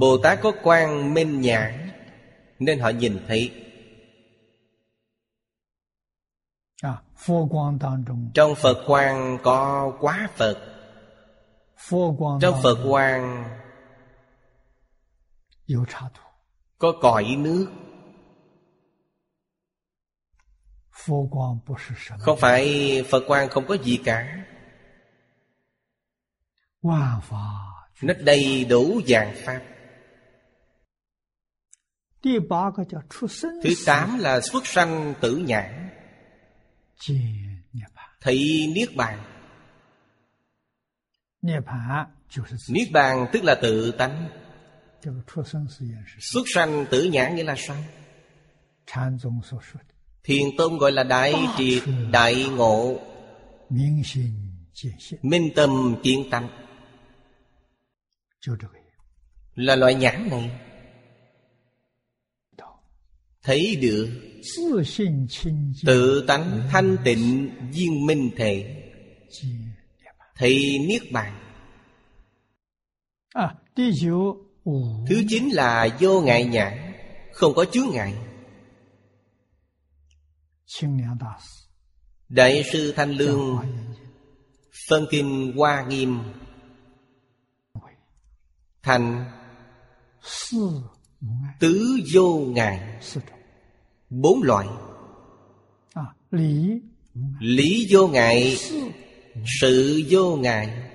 Bồ Tát có quang minh nhãn nên họ nhìn thấy. Trong Phật quang có quá Phật. Trong Phật quang có cõi nước. Không phải Phật quang không có gì cả. Nó đầy đủ dạng pháp. Thứ tám là xuất sanh tử nhãn. Thị Niết Bàn. Niết Bàn tức là tự tánh. Xuất sanh tử nhãn nghĩa là sao? Thiền Tông gọi là đại triệt, đại ngộ, minh tâm kiến tánh. Là loại nhãn này thấy được tự tánh thanh tịnh viên minh thể, thì Niết Bàn. Thứ chín là vô ngại nhãn, không có chướng ngại. Đại sư Thanh Lương phân kinh Hoa Nghiêm thành tứ vô ngại, bốn loại. Lý vô ngại, sự vô ngại,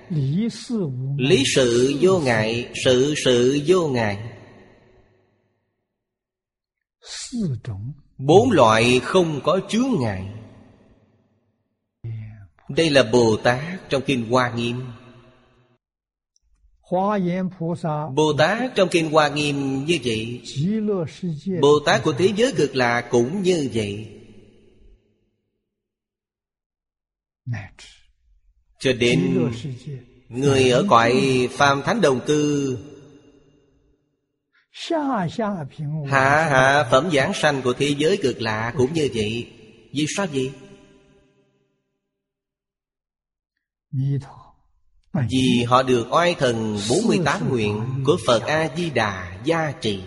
lý sự vô ngại, sự sự vô ngại. Bốn loại không có chướng ngại. Đây là Bồ Tát trong kinh Hoa Nghiêm. Bồ Tát trong kinh Hoa Nghiêm như vậy. Bồ Tát của thế giới cực lạc cũng như vậy. Cho đến người ở cõi phàm thánh đồng cư, hạ hạ phẩm giảng sanh của thế giới cực lạ cũng như vậy. Vì sao vậy? Vì họ được oai thần bốn mươi tám nguyện của Phật A Di Đà gia trì.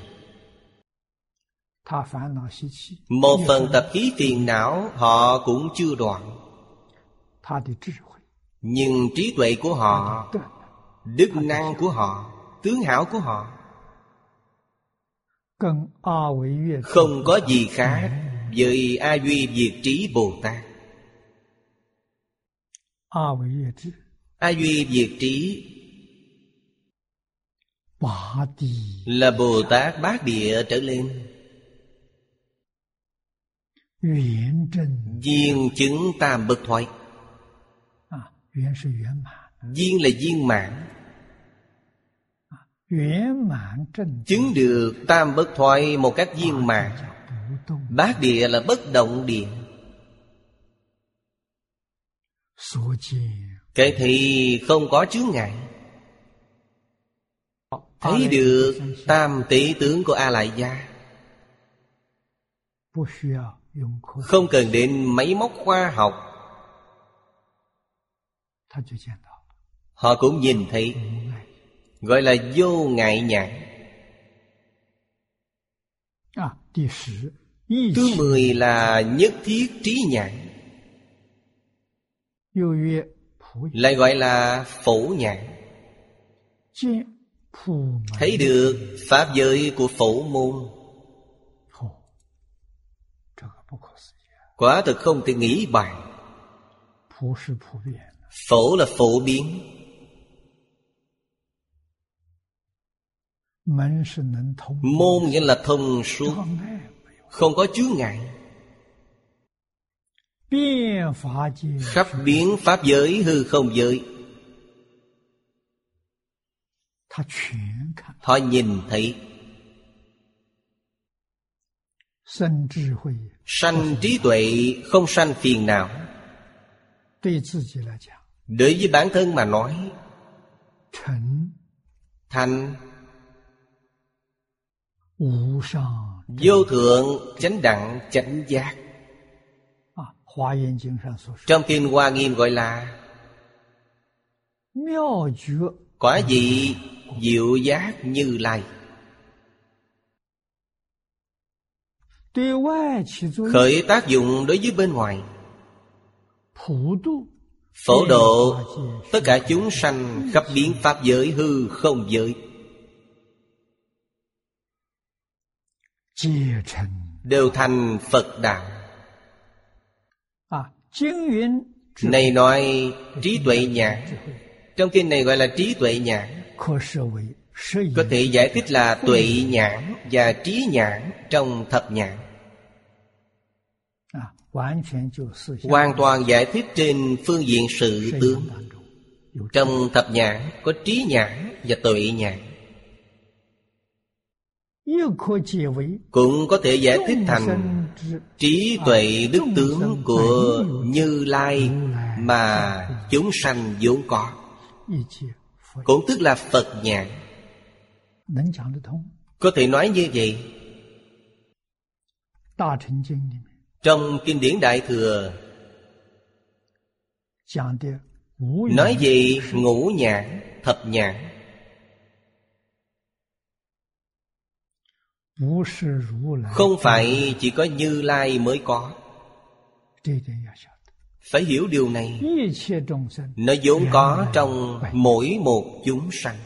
Một phần tập khí phiền não họ cũng chưa đoạn, nhưng trí tuệ của họ, đức năng của họ, tướng hảo của họ không có gì khác với A Duy Việt Trí Bồ Tát. A Duy Việt Trí là Bồ Tát Bát Địa trở lên, viên chứng tam bất thoái. Viên là viên mãn, chứng được tam bất thoái một cách viên mãn. Bát Địa là bất động địa. Cái thì không có chướng ngại, thấy được tam tỷ tướng của A Lại Gia, không cần đến máy móc khoa học, họ cũng nhìn thấy. Gọi là vô ngại nhãn. Thứ mười là nhất thiết trí nhãn, lại gọi là phổ nhãn, thấy được pháp giới của phổ môn. Quả thực không thể nghĩ bàn. Phổ là phổ biến, môn nghĩa là thông suốt, không có chướng ngại. Khắp biến pháp giới hư không giới, họ nhìn thấy. Sanh trí tuệ không sanh phiền não. Đối với bản thân mà nói, thành vô thượng chánh đẳng chánh giác. Trong Kinh Hoa Nghiêm gọi là quả vị diệu giác Như Lai. Khởi tác dụng đối với bên ngoài, phổ độ tất cả chúng sanh khắp biến pháp giới hư không giới, đều thành Phật đạo. Này nói trí tuệ nhãn, trong kinh này gọi là trí tuệ nhãn, có thể giải thích là tuệ nhãn và trí nhãn trong thập nhãn. Hoàn toàn giải thích trên phương diện sự tướng. Trong thập nhãn có trí nhãn và tuệ nhãn, cũng có thể giải thích thành trí tuệ đức tướng của Như Lai mà chúng sanh vốn có, cũng tức là Phật nhãn. Có thể nói như vậy. Trong kinh điển Đại Thừa nói về ngũ nhãn, thập nhãn. Không phải chỉ có Như Lai mới có, phải hiểu điều này. Nó vốn có trong mỗi một chúng sanh,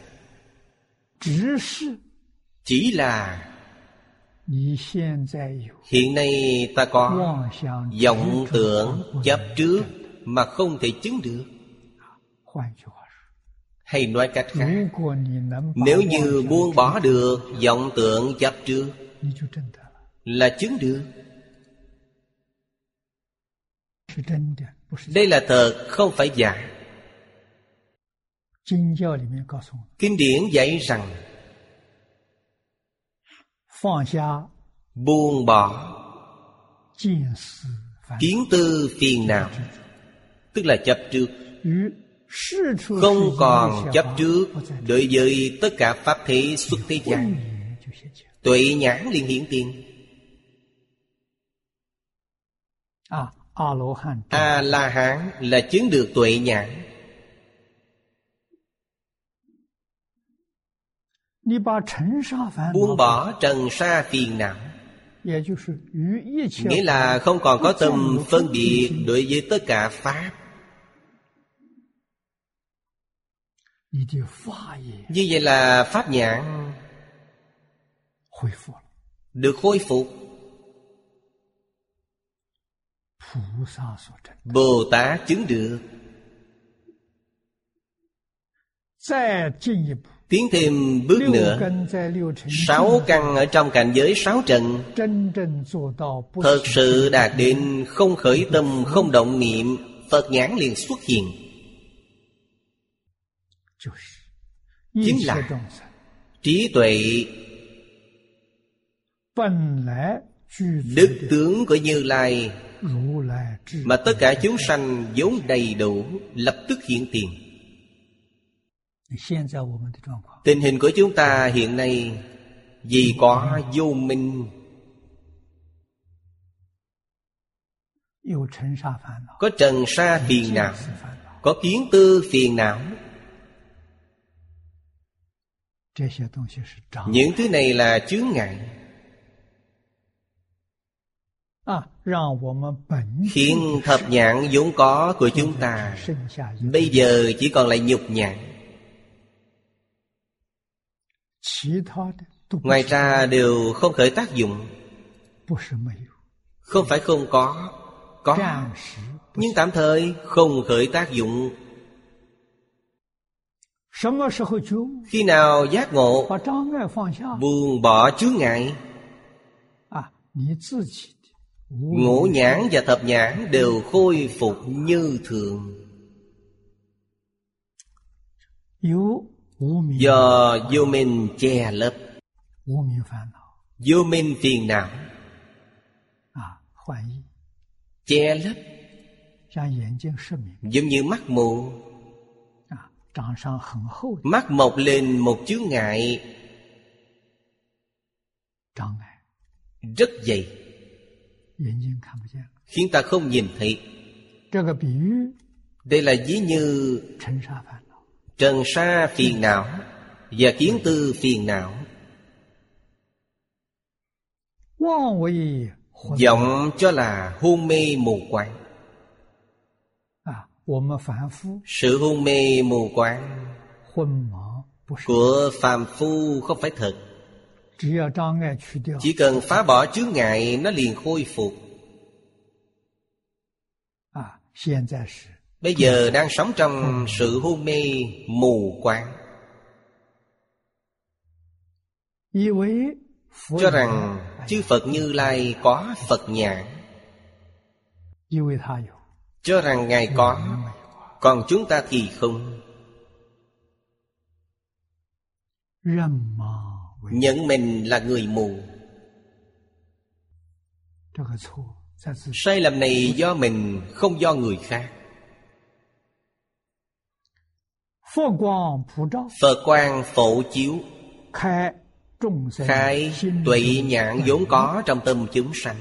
chỉ là hiện nay ta có vọng tưởng chấp trước mà không thể chứng được. Hay nói cách khác, nếu như buông bỏ được vọng tưởng chấp trước là chứng được. Đây là thật, không phải giả. Kinh điển dạy rằng buông bỏ kiến tư phiền não, tức là chấp trước, không còn chấp trước đối với tất cả pháp thế xuất thế gian, tuệ nhãn liền hiển tiền. A-la-hán là chứng được tuệ nhãn. Buông bỏ trần sa phiền não, nghĩa là không còn có tâm phân biệt đối với tất cả pháp. Như vậy là pháp nhãn được khôi phục. Bồ Tát chứng được. Tiến thêm bước nữa, sáu căn ở trong cảnh giới sáu trần thật sự đạt đến không khởi tâm, không động niệm, Phật nhãn liền xuất hiện. Chính là trí tuệ đức tướng của Như Lai, mà tất cả chúng sanh vốn đầy đủ, lập tức hiện tiền. Tình hình của chúng ta hiện nay vì có vô minh, có trần sa phiền não, có kiến tư phiền não, những thứ này là chướng ngại, khiến thập nhãn vốn có của chúng ta bây giờ chỉ còn lại nhục nhãn. Ngoài ra đều không khởi tác dụng. Không phải không có, có, nhưng tạm thời không khởi tác dụng. Khi nào giác ngộ, buông bỏ chướng ngại, ngũ nhãn và thập nhãn đều khôi phục như thường. Do vô minh che lấp, vô minh phiền não che lấp, giống như mắt mù, mắt mọc lên một chướng ngại rất dày, khiến ta không nhìn thấy. Đây là ví như trần sa phiền não và kiến tư phiền não. Vọng cho là hôn mê mù quáng. Sự hôn mê mù quáng của phàm phu không phải thật. Chỉ cần phá bỏ chướng ngại, nó liền khôi phục. Bây giờ đang sống trong sự hôn mê mù quáng, cho rằng chư Phật Như Lai có Phật nhãn, cho rằng Ngài có, còn chúng ta thì không. Nhận mình là người mù. Sai lầm này do mình, không do người khác. Phật quang phổ chiếu, khai tuệ nhãn vốn có trong tâm chúng sanh,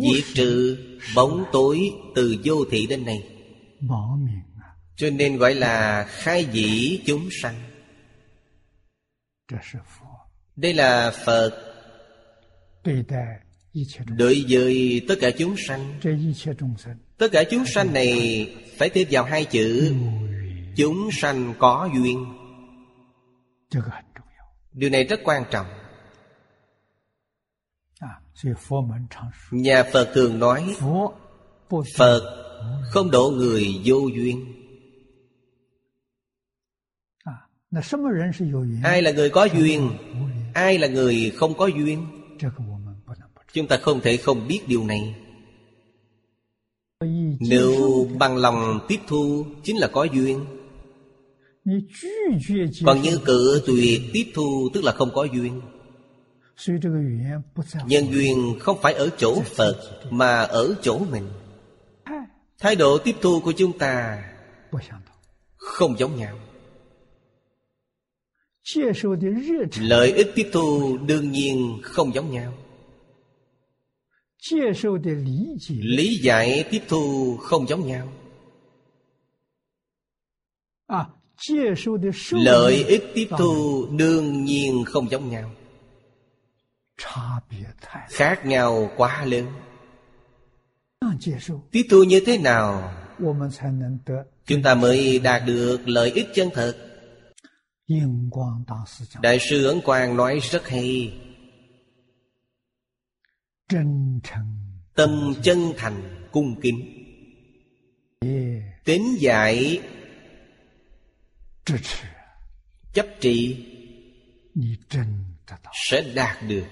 diệt trừ bóng tối từ vô thị đến nay, cho nên gọi là khai dĩ chúng sanh. Đây là Phật đối với tất cả chúng sanh. Tất cả chúng sanh này phải tiếp vào hai chữ chúng sanh có duyên. Điều này rất quan trọng. Nhà Phật thường nói Phật không độ người vô duyên. Ai là người có duyên, ai là người không có duyên? Chúng ta không thể không biết điều này. Nếu bằng lòng tiếp thu chính là có duyên, còn như cự tuyệt tiếp thu tức là không có duyên. Nhân duyên không phải ở chỗ Phật mà ở chỗ mình. Thái độ tiếp thu của chúng ta không giống nhau. Lợi ích tiếp thu đương nhiên không giống nhau. Lý giải tiếp thu không giống nhau. Lợi ích tiếp thu đương nhiên không giống nhau. Khác nhau quá lớn. Tiếp thu như thế nào chúng ta mới đạt được lợi ích chân thật? Đại sư Ấn Quang nói rất hay: tâm chân thành cung kính, tín giải chấp trì sẽ đạt được.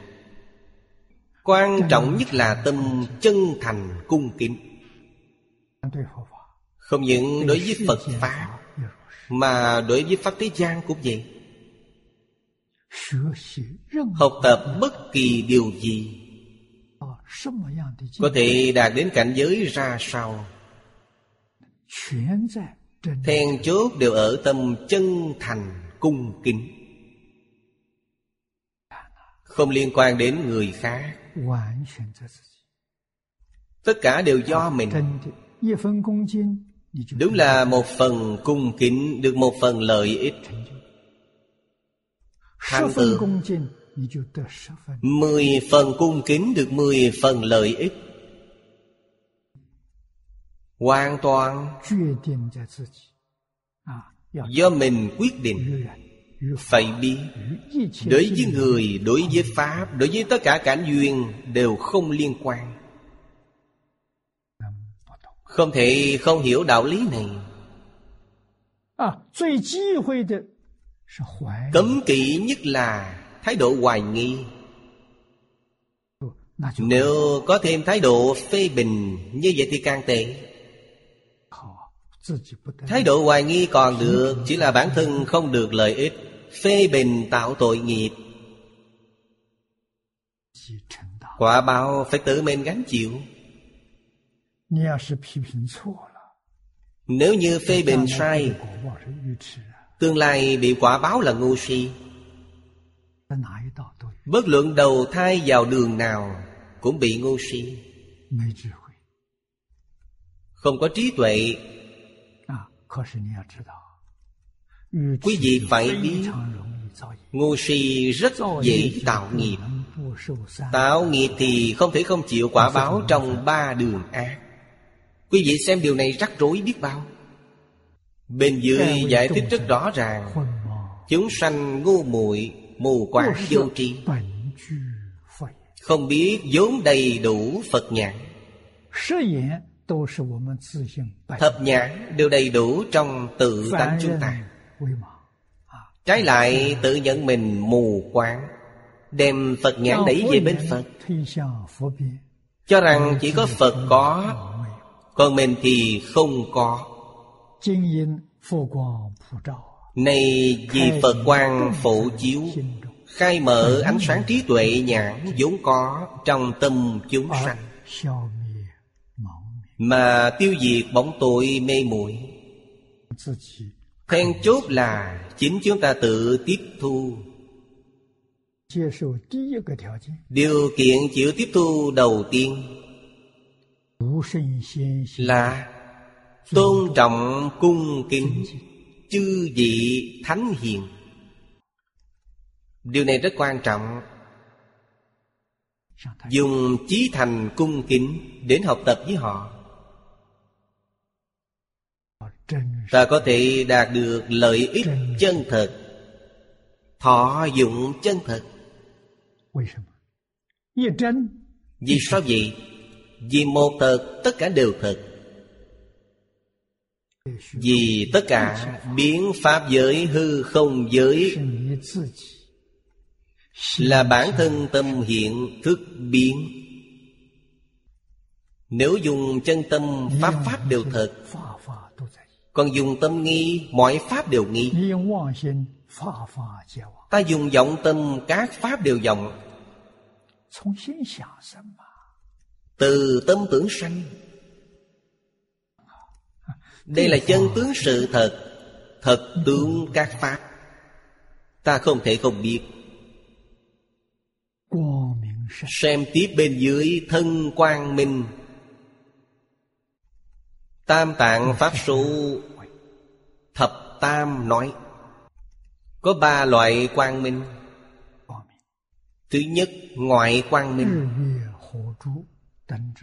Quan trọng nhất là tâm chân thành cung kính, không những đối với Phật Pháp mà đối với Pháp Thế gian cũng vậy. Học tập bất kỳ điều gì có thể đạt đến cảnh giới ra sao, then chốt đều ở tâm chân thành cung kính, không liên quan đến người khác, tất cả đều do mình. Đúng là một phần cung kính được một phần lợi ích. Thành tựu mười phần cung kính được mười phần lợi ích, hoàn toàn do mình quyết định. Phải biết, đối với người, đối với Pháp, đối với tất cả cảnh duyên đều không liên quan. Không thể không hiểu đạo lý này. Cấm kỵ nhất là thái độ hoài nghi. Nếu có thêm thái độ phê bình như vậy thì càng tệ. Thái độ hoài nghi còn được, chỉ là bản thân không được lợi ích. Phê bình tạo tội nghiệp, quả báo phải tự mình gánh chịu. Nếu như phê bình sai, tương lai bị quả báo là ngu si. Bất luận đầu thai vào đường nào cũng bị ngu si, không có trí tuệ. Quý vị phải biết, ngu si rất dễ tạo nghiệp. Tạo nghiệp thì không thể không chịu quả báo trong ba đường ác. Quý vị xem điều này rắc rối biết bao. Bên dưới giải thích rất rõ ràng: chúng sanh ngu muội, mù quáng vô tri, không biết vốn đầy đủ Phật nhãn. Thập nhãn đều đầy đủ trong tự tánh chúng ta. Trái lại tự nhận mình mù quáng, đem Phật nhãn đẩy về bên Phật, cho rằng chỉ có Phật có, còn mình thì không có. Này vì Phật quang phổ chiếu, khai mở ánh sáng trí tuệ nhãn vốn có trong tâm chúng sanh, mà tiêu diệt bóng tối mê muội. Then chốt là chính chúng ta tự tiếp thu. Điều kiện chịu tiếp thu đầu tiên là tôn trọng cung kính chư vị thánh hiền. Điều này rất quan trọng. Dùng chí thành cung kính đến học tập với họ, ta có thể đạt được lợi ích chân thật, thọ dụng chân thật. Vì sao vậy? Vì một thật, tất cả đều thật. Vì tất cả biến pháp giới hư không giới là bản thân tâm hiện thức biến. Nếu dùng chân tâm, pháp pháp đều thật. Còn dùng tâm nghi, mọi pháp đều nghi. Ta dùng vọng tâm, các pháp đều vọng. Từ tâm tưởng sanh. Đây là chân tướng sự thật, thật tướng các pháp. Ta không thể không biết. Xem tiếp bên dưới thân quang minh, tam tạng pháp số thập tam nói có ba loại quang minh. Thứ nhất, ngoại quang minh.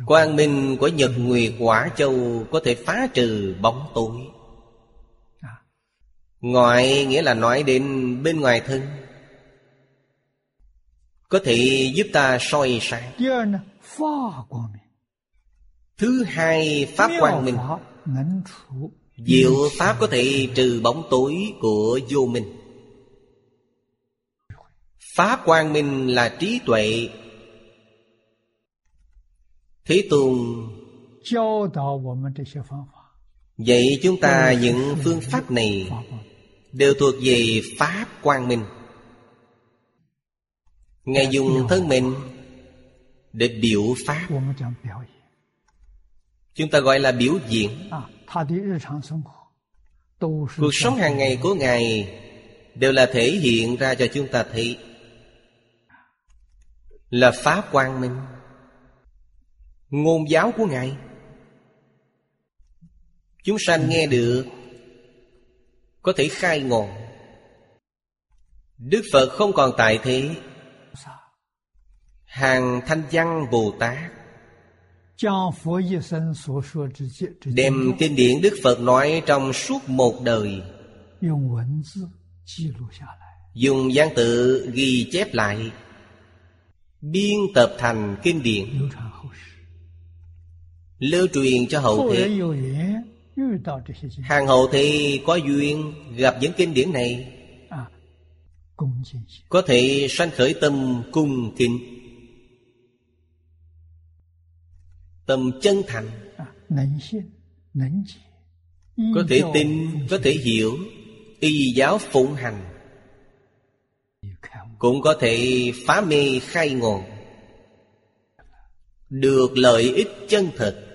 Quang minh của nhật nguyệt quả châu có thể phá trừ bóng tối. Ngoại nghĩa là nói đến bên ngoài thân, có thể giúp ta soi sáng. Thứ hai, pháp quang minh Diệu pháp có thể trừ bóng tối của vô minh. Pháp quang minh là trí tuệ. Thế Tôn dạy chúng ta những phương pháp này đều thuộc về pháp quang minh. Ngài dùng thân mình để biểu pháp, chúng ta gọi là biểu diễn. Cuộc sống hàng ngày của Ngài đều là thể hiện ra cho chúng ta thấy, là pháp quang minh. Ngôn giáo của Ngài chúng sanh nghe được, có thể khai ngộ. Đức Phật không còn tại thế, hàng Thanh Văn Bồ Tát đem kinh điển Đức Phật nói trong suốt một đời, dùng văn tự ghi chép lại, biên tập thành kinh điển, lưu truyền cho hậu thế. Hàng hậu thế có duyên gặp những kinh điển này, có thể sanh khởi tâm cung kính, tâm chân thành, có thể tin, có thể hiểu, y giáo phụng hành, cũng có thể phá mê khai ngộ, được lợi ích chân thật.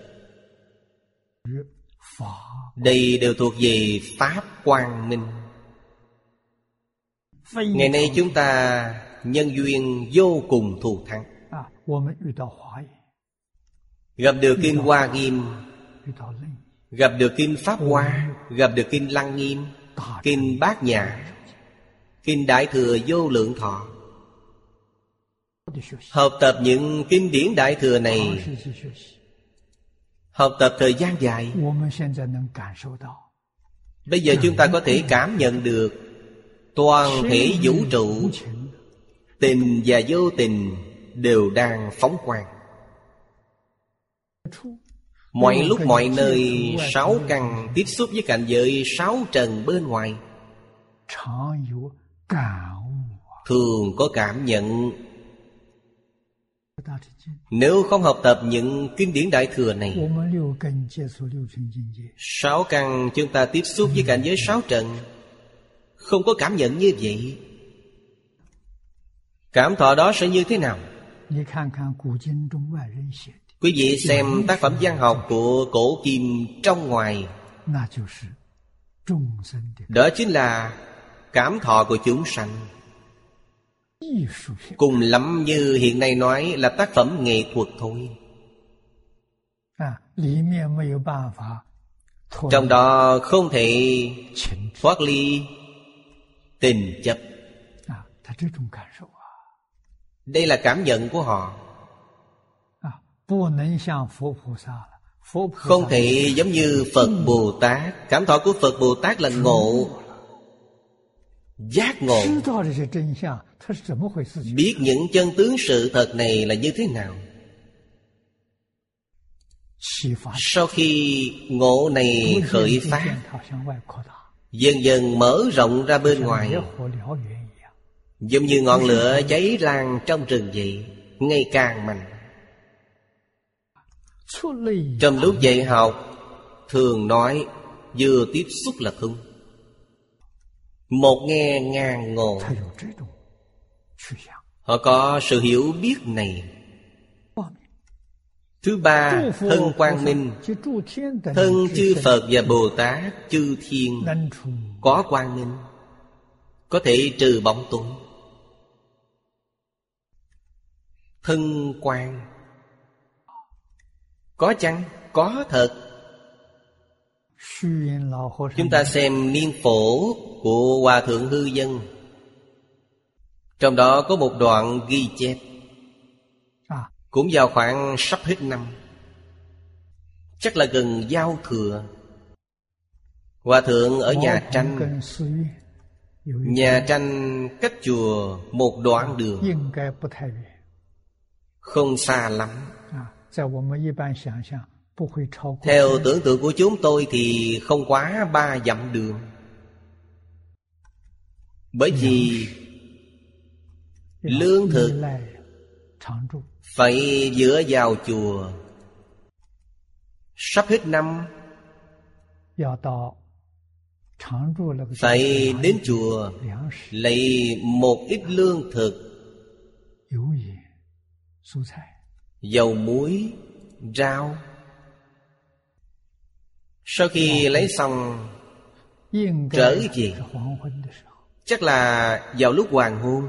Đây đều thuộc về pháp quang minh. Ngày nay chúng ta nhân duyên vô cùng thù thắng, gặp được Kinh Hoa Nghiêm, gặp được Kinh Pháp Hoa, gặp được Kinh Lăng Nghiêm, Kinh Bát Nhã, Kinh Đại Thừa Vô Lượng Thọ. Học tập những kinh điển Đại Thừa này, học tập thời gian dài, bây giờ chúng ta có thể cảm nhận được toàn thể vũ trụ, tình và vô tình đều đang phóng quang. Mọi lúc mọi nơi, sáu căn tiếp xúc với cảnh giới sáu trần bên ngoài, thường có cảm nhận. Nếu không học tập những kinh điển Đại Thừa này, sáu căn chúng ta tiếp xúc với cảnh giới sáu trần, không có cảm nhận như vậy, cảm thọ đó sẽ như thế nào? Quý vị xem tác phẩm văn học của cổ kim trong ngoài, đó chính là cảm thọ của chúng sanh. Cùng lắm như hiện nay nói là tác phẩm nghệ thuật thôi, trong đó không thể thoát ly tình chấp. Đây là cảm nhận của họ, không thể giống như Phật Bồ Tát. Cảm thọ của Phật Bồ Tát là ngộ, giác ngộ, biết những chân tướng sự thật này là như thế nào. Sau khi ngộ này khởi phát, dần dần mở rộng ra bên ngoài, giống như ngọn lửa cháy lan trong rừng vậy, ngày càng mạnh. Trong lúc dạy học, thường nói vừa tiếp xúc là không, một nghe ngàn ngộ. Họ có sự hiểu biết này. Thứ ba, thân quang minh. Thân chư Phật và Bồ Tát, chư thiên có quang minh, có thể trừ bóng tối. Thân quang có chăng? Có thật. Chúng ta xem niên phổ của Hòa Thượng Hư Dân, trong đó có một đoạn ghi chép, cũng vào khoảng sắp hết năm, chắc là gần giao thừa. Hòa Thượng ở nhà tranh, nhà tranh cách chùa một đoạn đường, không xa lắm. Theo tưởng tượng của chúng tôi thì không quá ba dặm đường. Bởi vì lương thực phải dựa vào chùa. Sắp hết năm phải đến chùa lấy một ít lương thực, dầu muối, rau. Sau khi lấy xong trở về, chắc là vào lúc hoàng hôn.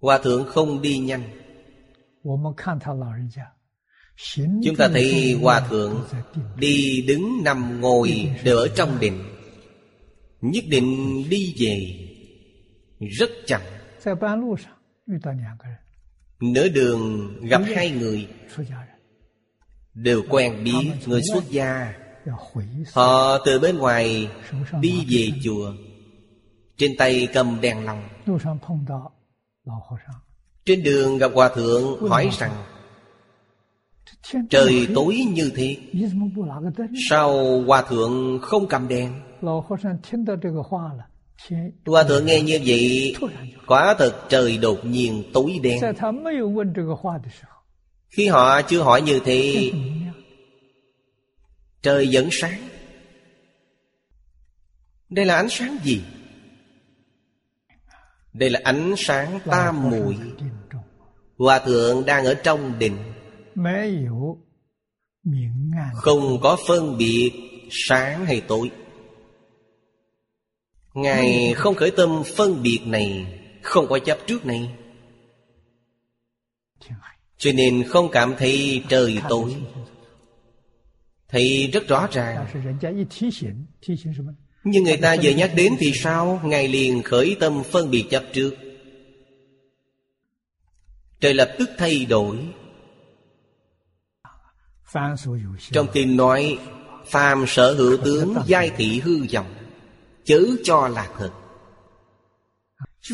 Hòa thượng không đi nhanh. Chúng ta thấy hòa thượng đi đứng nằm ngồi đều ở trong định, nhất định đi về rất chậm. Nửa đường gặp hai người, đều quen biết, người xuất gia. Họ từ bên ngoài đi về chùa, trên tay cầm đèn lồng. Trên đường gặp hòa thượng hỏi rằng: trời tối như thế, sao hòa thượng không cầm đèn? Hòa thượng nghe như vậy, quả thật trời đột nhiên tối đen. Khi họ chưa hỏi như thế, trời vẫn sáng. Đây là ánh sáng gì? Đây là ánh sáng tam muội. Hòa thượng đang ở trong định, không có phân biệt sáng hay tối. Ngài không khởi tâm phân biệt này, không có chấp trước này, cho nên không cảm thấy trời tối, thì rất rõ ràng. Nhưng người ta vừa nhắc đến thì sao? Ngài liền khởi tâm phân biệt chấp trước, trời lập tức thay đổi. Trong kinh nói: phàm sở hữu tướng giai thị hư vọng, chớ cho là thật.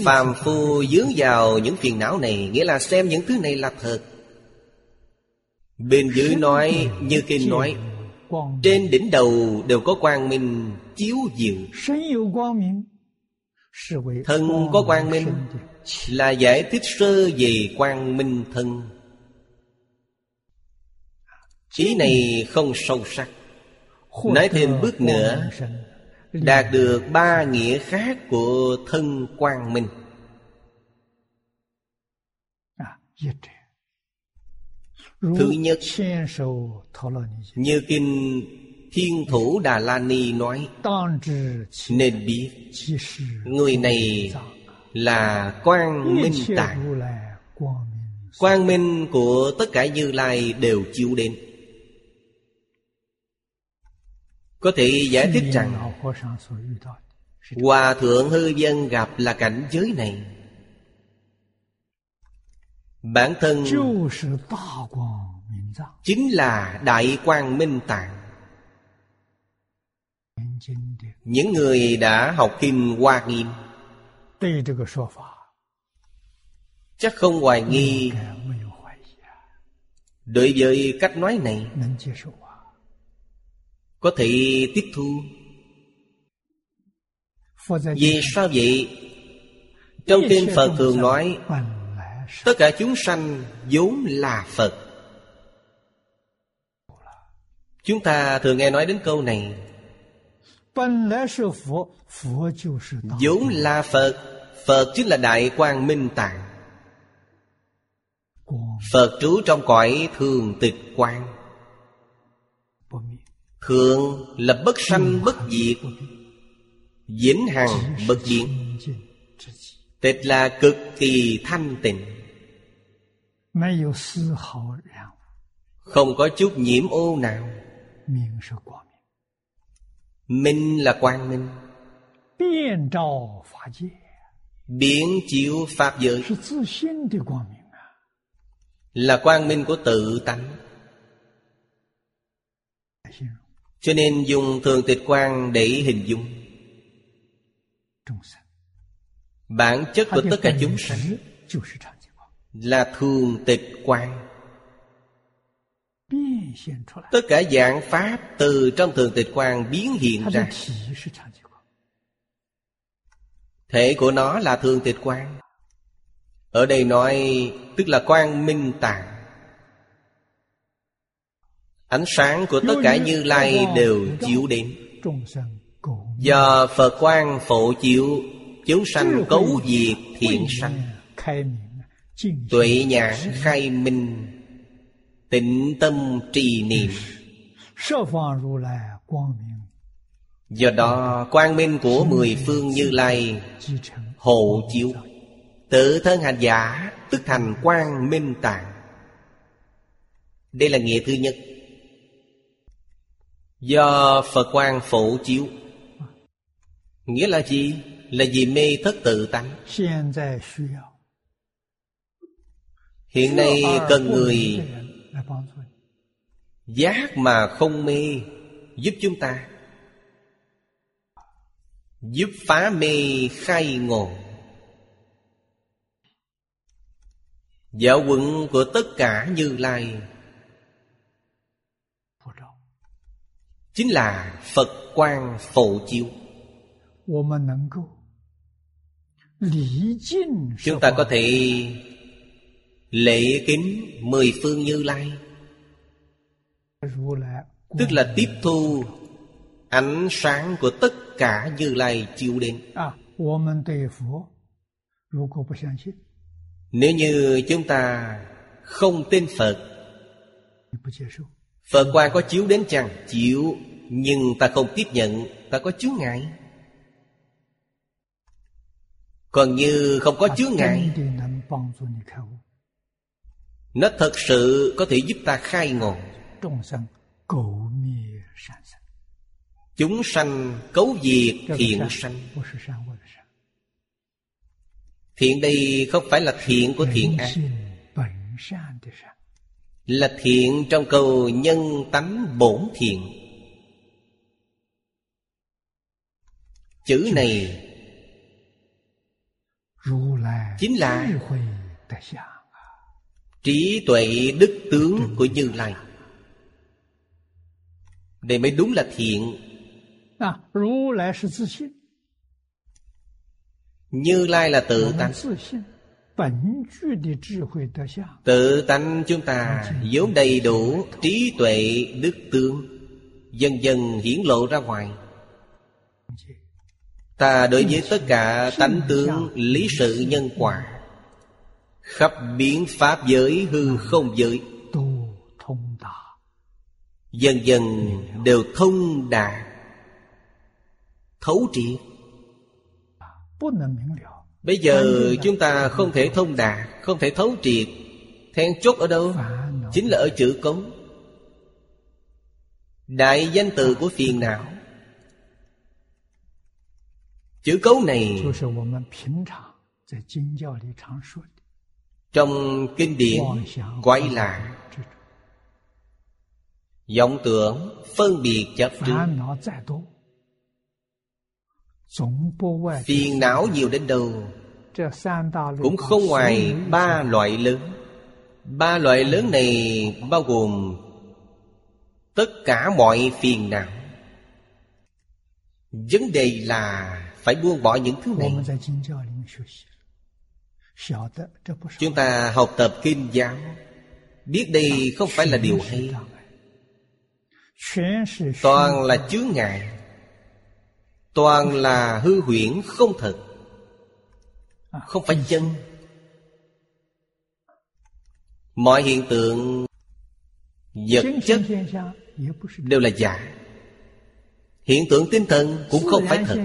Phàm phu dướng vào những phiền não này, nghĩa là xem những thứ này là thật. Bên dưới nói, như kinh nói, trên đỉnh đầu đều có quang minh chiếu diệu. Thân có quang minh là giải thích sơ về quang minh thân. Ý này không sâu sắc. Nói thêm bước nữa, đạt được ba nghĩa khác của thân quang minh. Thứ nhất, như kinh Thiên Thủ Đà La Ni nói: nên biết người này là quang minh tạng, quang minh của tất cả Như Lai đều chiếu đến. Có thể giải thích rằng hòa thượng Hư Dân gặp là cảnh giới này. Bản thân chính là đại quang minh tạng. Những người đã học Kinh Hoa Nghiêm chắc không hoài nghi đối với cách nói này, có thể tiếp thu. Vì sao vậy? Trong kinh Phật thường nói tất cả chúng sanh vốn là Phật. Chúng ta thường nghe nói đến câu này: vốn là Phật, Phật chính là đại quang minh tạng. Phật trú trong cõi thường tịch quang. Thường là bất sanh bất diệt, vĩnh hằng bất diệt. Tịch là cực kỳ thanh tịnh, không có chút nhiễm ô nào. Minh là quang minh, biến chiếu pháp giới, là quang minh của tự tánh. Cho nên dùng thường tịch quang để hình dung bản chất của tất cả chúng sanh là thường tịch quang. Tất cả dạng pháp từ trong Thường Tịch Quang biến hiện ra. Thể của nó là Thường Tịch Quang. Ở đây nói tức là quang minh tạng. Ánh sáng của tất cả Như Lai đều chiếu đến. Do Phật quang phổ chiếu, chiếu sanh cấu diệt thiện sanh. Tuệ nhãn khai minh, tịnh tâm trì niệm. Do đó quang minh của mười phương Như Lai hộ chiếu. Tự thân hành giả tức thành quang minh tạng. Đây là nghĩa thứ nhất. Do Phật quang phổ chiếu, nghĩa là gì? Là vì mê thất tự tánh. Hiện nay cần người giác mà không mê, giúp chúng ta, giúp phá mê khai ngộ. Giáo huấn của tất cả Như Lai chính là Phật quang phổ chiếu. Chúng ta có thể lễ kính mười phương Như Lai, tức là tiếp thu ánh sáng của tất cả Như Lai chiếu đến. Nếu như chúng ta không tin Phật, Phật quang có chiếu đến chăng? Chiếu, nhưng ta không tiếp nhận, ta có chướng ngại. Còn như không có chướng ngại, nó thật sự có thể giúp ta khai ngộ. Chúng sanh cấu diệt thiện sanh. Thiện đây không phải là thiện của thiện ác, là thiện trong câu nhân tánh bổn thiện. Chữ này chính là trí tuệ đức tướng của Như Lai. Đây mới đúng là thiện. Như Lai là tự tánh. Tự tánh chúng ta vốn đầy đủ trí tuệ đức tướng, dần dần hiển lộ ra ngoài. Ta đối với tất cả tánh tướng lý sự nhân quả, khắp biến pháp giới hư không giới, dần dần đều thông đạt thấu triệt. Bây giờ chúng ta không thể thông đạt, không thể thấu triệt. Then chốt ở đâu? Chính là ở chữ cấu. Đại danh từ của phiền não, chữ cấu này trong kinh điển quái lạ, vọng tưởng, phân biệt chấp trước. Phiền não nhiều đến đâu cũng không ngoài ba loại lớn. Ba loại lớn này bao gồm tất cả mọi phiền não. Vấn đề là phải buông bỏ những thứ này. Chúng ta học tập kinh giáo, biết đây không phải là điều hay, toàn là chướng ngại, toàn là hư huyễn không thật, không phải chân. Mọi hiện tượng vật chất đều là giả, hiện tượng tinh thần cũng không phải thật,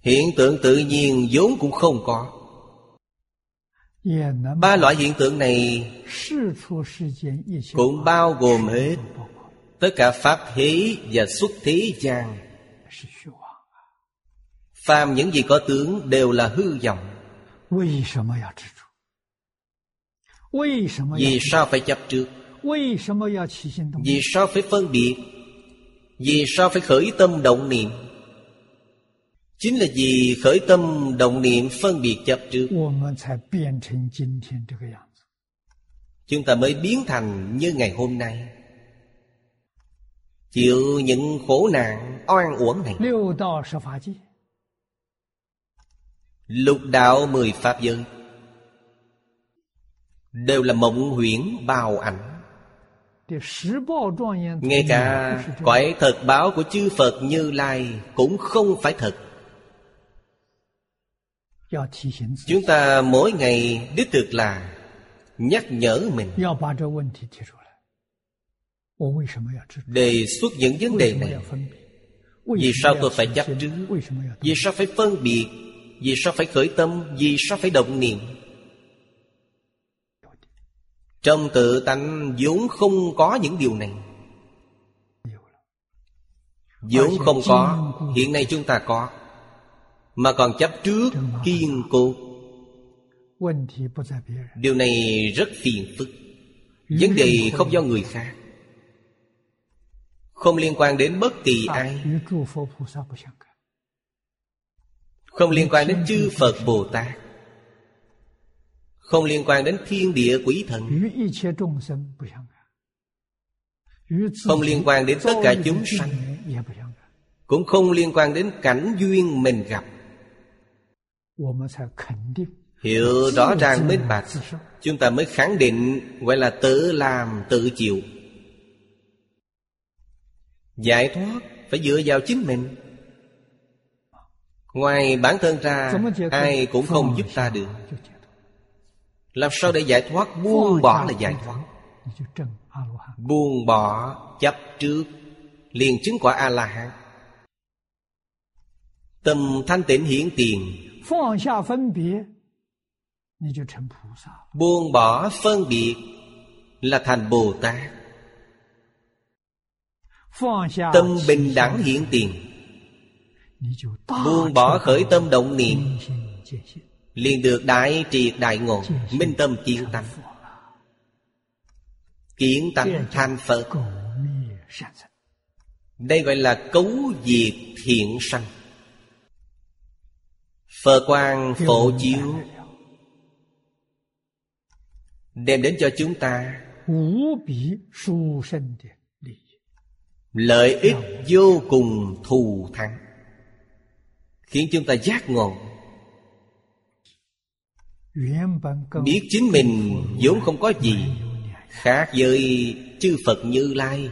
hiện tượng tự nhiên vốn cũng không có. Ba loại hiện tượng này cũng bao gồm hết tất cả pháp thế và xuất thế gian. Phàm những gì có tướng đều là hư vọng. Vì sao phải chấp trước? Vì sao phải phân biệt? Vì sao phải khởi tâm động niệm? Chính là vì khởi tâm động niệm phân biệt chấp trước chúng ta mới biến thành như ngày hôm nay, chịu những khổ nạn oan uổng này. Lục đạo mười pháp giới đều là mộng huyễn bào ảnh. Ngay cả cõi thật báo của chư Phật Như Lai cũng không phải thật. Chúng ta mỗi ngày đích thực là nhắc nhở mình, đề xuất những vấn đề này. Vì sao tôi phải chấp trước? Vì sao phải phân biệt? Vì sao phải khởi tâm? Vì sao phải động niệm? Trong tự tánh vốn không có những điều này, vốn không có. Hiện nay chúng ta có, mà còn chấp trước kiên cố. Điều này rất phiền phức. Vấn đề không do người khác, không liên quan đến bất kỳ ai, không liên quan đến chư Phật Bồ Tát, không liên quan đến thiên địa quỷ thần, không liên quan đến tất cả chúng sanh, cũng không liên quan đến cảnh duyên mình gặp. Hiểu rõ ràng minh bạch, chúng ta mới khẳng định gọi là tự làm tự chịu. Giải thoát phải dựa vào chính mình, ngoài bản thân ra ai cũng không giúp ta được. Làm sao để giải thoát? Buông bỏ là giải thoát. Buông bỏ chấp trước, liền chứng quả A-la-hán. Tâm thanh tịnh hiển tiền. Buông bỏ phân biệt là thành Bồ Tát. Tâm bình đẳng hiển tiền. Buông bỏ khởi tâm động niệm, liền được đại triệt đại ngộ, minh tâm kiến tánh. Kiến tánh thành Phật. Đây gọi là cấu diệt thiện sanh. Phật quang phổ chiếu, đem đến cho chúng ta lợi ích vô cùng thù thắng, khiến chúng ta giác ngộ, biết chính mình vốn không có gì khác với chư Phật Như Lai.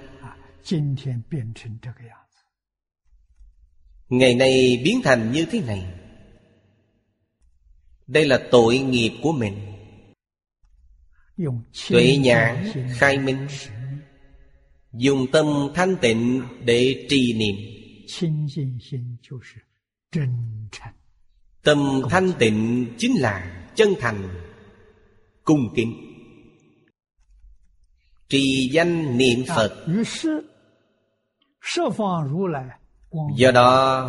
Ngày nay biến thành như thế này, đây là tội nghiệp của mình. Tuệ nhãn khai minh, dùng tâm thanh tịnh để trì niệm. Tâm thanh tịnh chính là chân thành cung kính trì danh niệm Phật. Do đó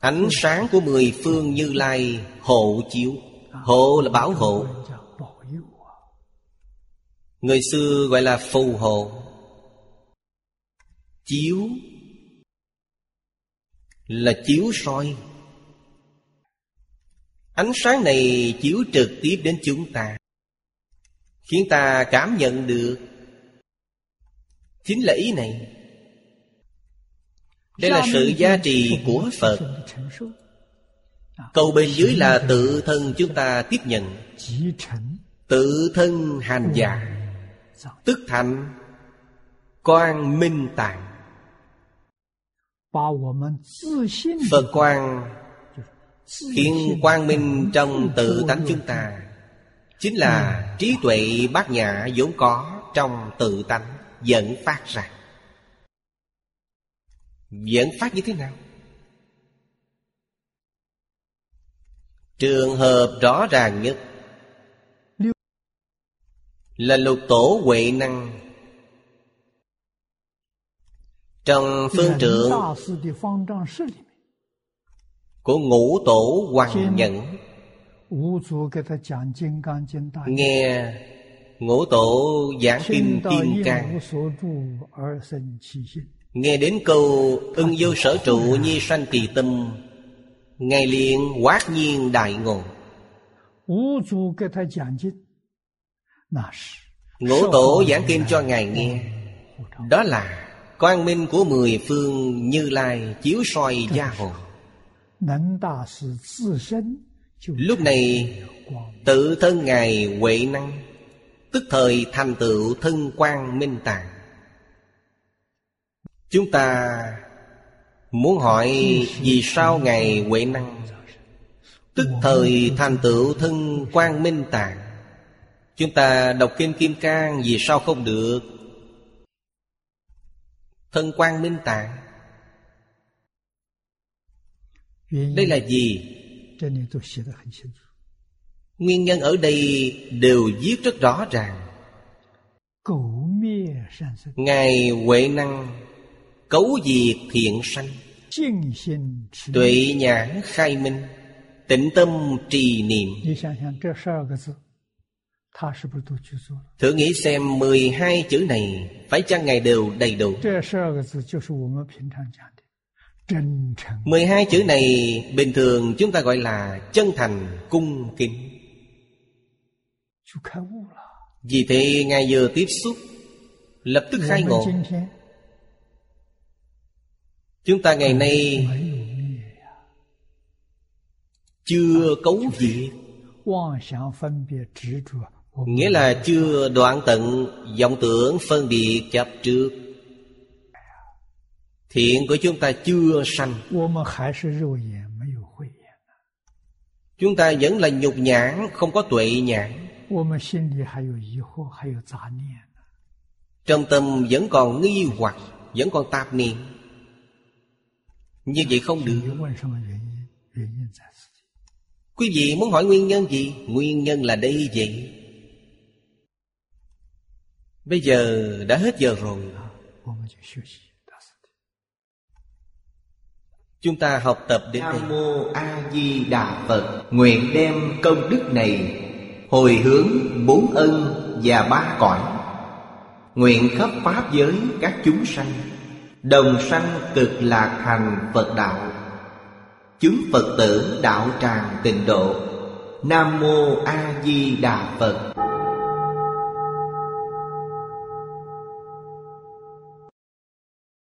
ánh sáng của mười phương Như Lai hộ chiếu. Hộ là bảo hộ. Người xưa gọi là phù hộ. Chiếu là chiếu soi. Ánh sáng này chiếu trực tiếp đến chúng ta, khiến ta cảm nhận được. Chính là ý này. Đây là sự giá trị của Phật. Câu bên dưới là tự thân chúng ta tiếp nhận. Tự thân hành giả, tức thành quang minh tạng. Phật quang khiến quang minh trong tự tánh chúng ta, chính là trí tuệ bát nhã vốn có trong tự tánh dẫn phát ra. Dẫn phát như thế nào? Trường hợp rõ ràng nhất là lục tổ Huệ Năng. Trong phương trượng của ngũ tổ Hoằng Nhẫn, nghe ngũ tổ giảng kinh Kim Cang, nghe đến câu ưng vô sở trụ nhi sanh kỳ tâm, ngài liền hoát nhiên đại ngộ. Ngũ Tổ giảng kinh cho Ngài nghe, đó là quang minh của mười phương Như Lai chiếu soi gia hộ. Lúc này tự thân Ngài Huệ Năng tức thời thành tựu thân quang minh tạng. Chúng ta muốn hỏi vì sao Ngài Huệ Năng tức thời thành tựu thân quang minh tạng? Chúng ta đọc Kinh Kim Cang vì sao không được? Thân quang minh tạng đây là gì? Nguyên nhân ở đây đều viết rất rõ ràng. Ngài Huệ Năng cấu diệt thiện sanh, tuệ nhãn khai minh, tịnh tâm trì niệm. Thử nghĩ xem mười hai chữ này phải chăng Ngài đều đầy đủ? mười hai chữ này bình thường chúng ta gọi là chân thành cung kính. Vì thế Ngài vừa tiếp xúc lập tức khai ngộ. Chúng ta ngày nay chưa cấu diệt, nghĩa là chưa đoạn tận vọng tưởng phân biệt chấp trước. Thiện của chúng ta chưa sanh. Chúng ta vẫn là nhục nhãn, không có tuệ nhãn. Trong tâm vẫn còn nghi hoặc, vẫn còn tạp niệm. Như vậy không được. Quý vị muốn hỏi nguyên nhân gì? Nguyên nhân là đây vậy. Bây giờ đã hết giờ rồi, chúng ta học tập đến đây. Nam Mô A Di Đà Phật. Nguyện đem công đức này hồi hướng bốn ân và ba cõi, nguyện khắp pháp giới các chúng sanh đồng sanh cực lạc thành Phật đạo, chứng Phật tử đạo tràng tịnh độ. Nam Mô A Di Đà Phật.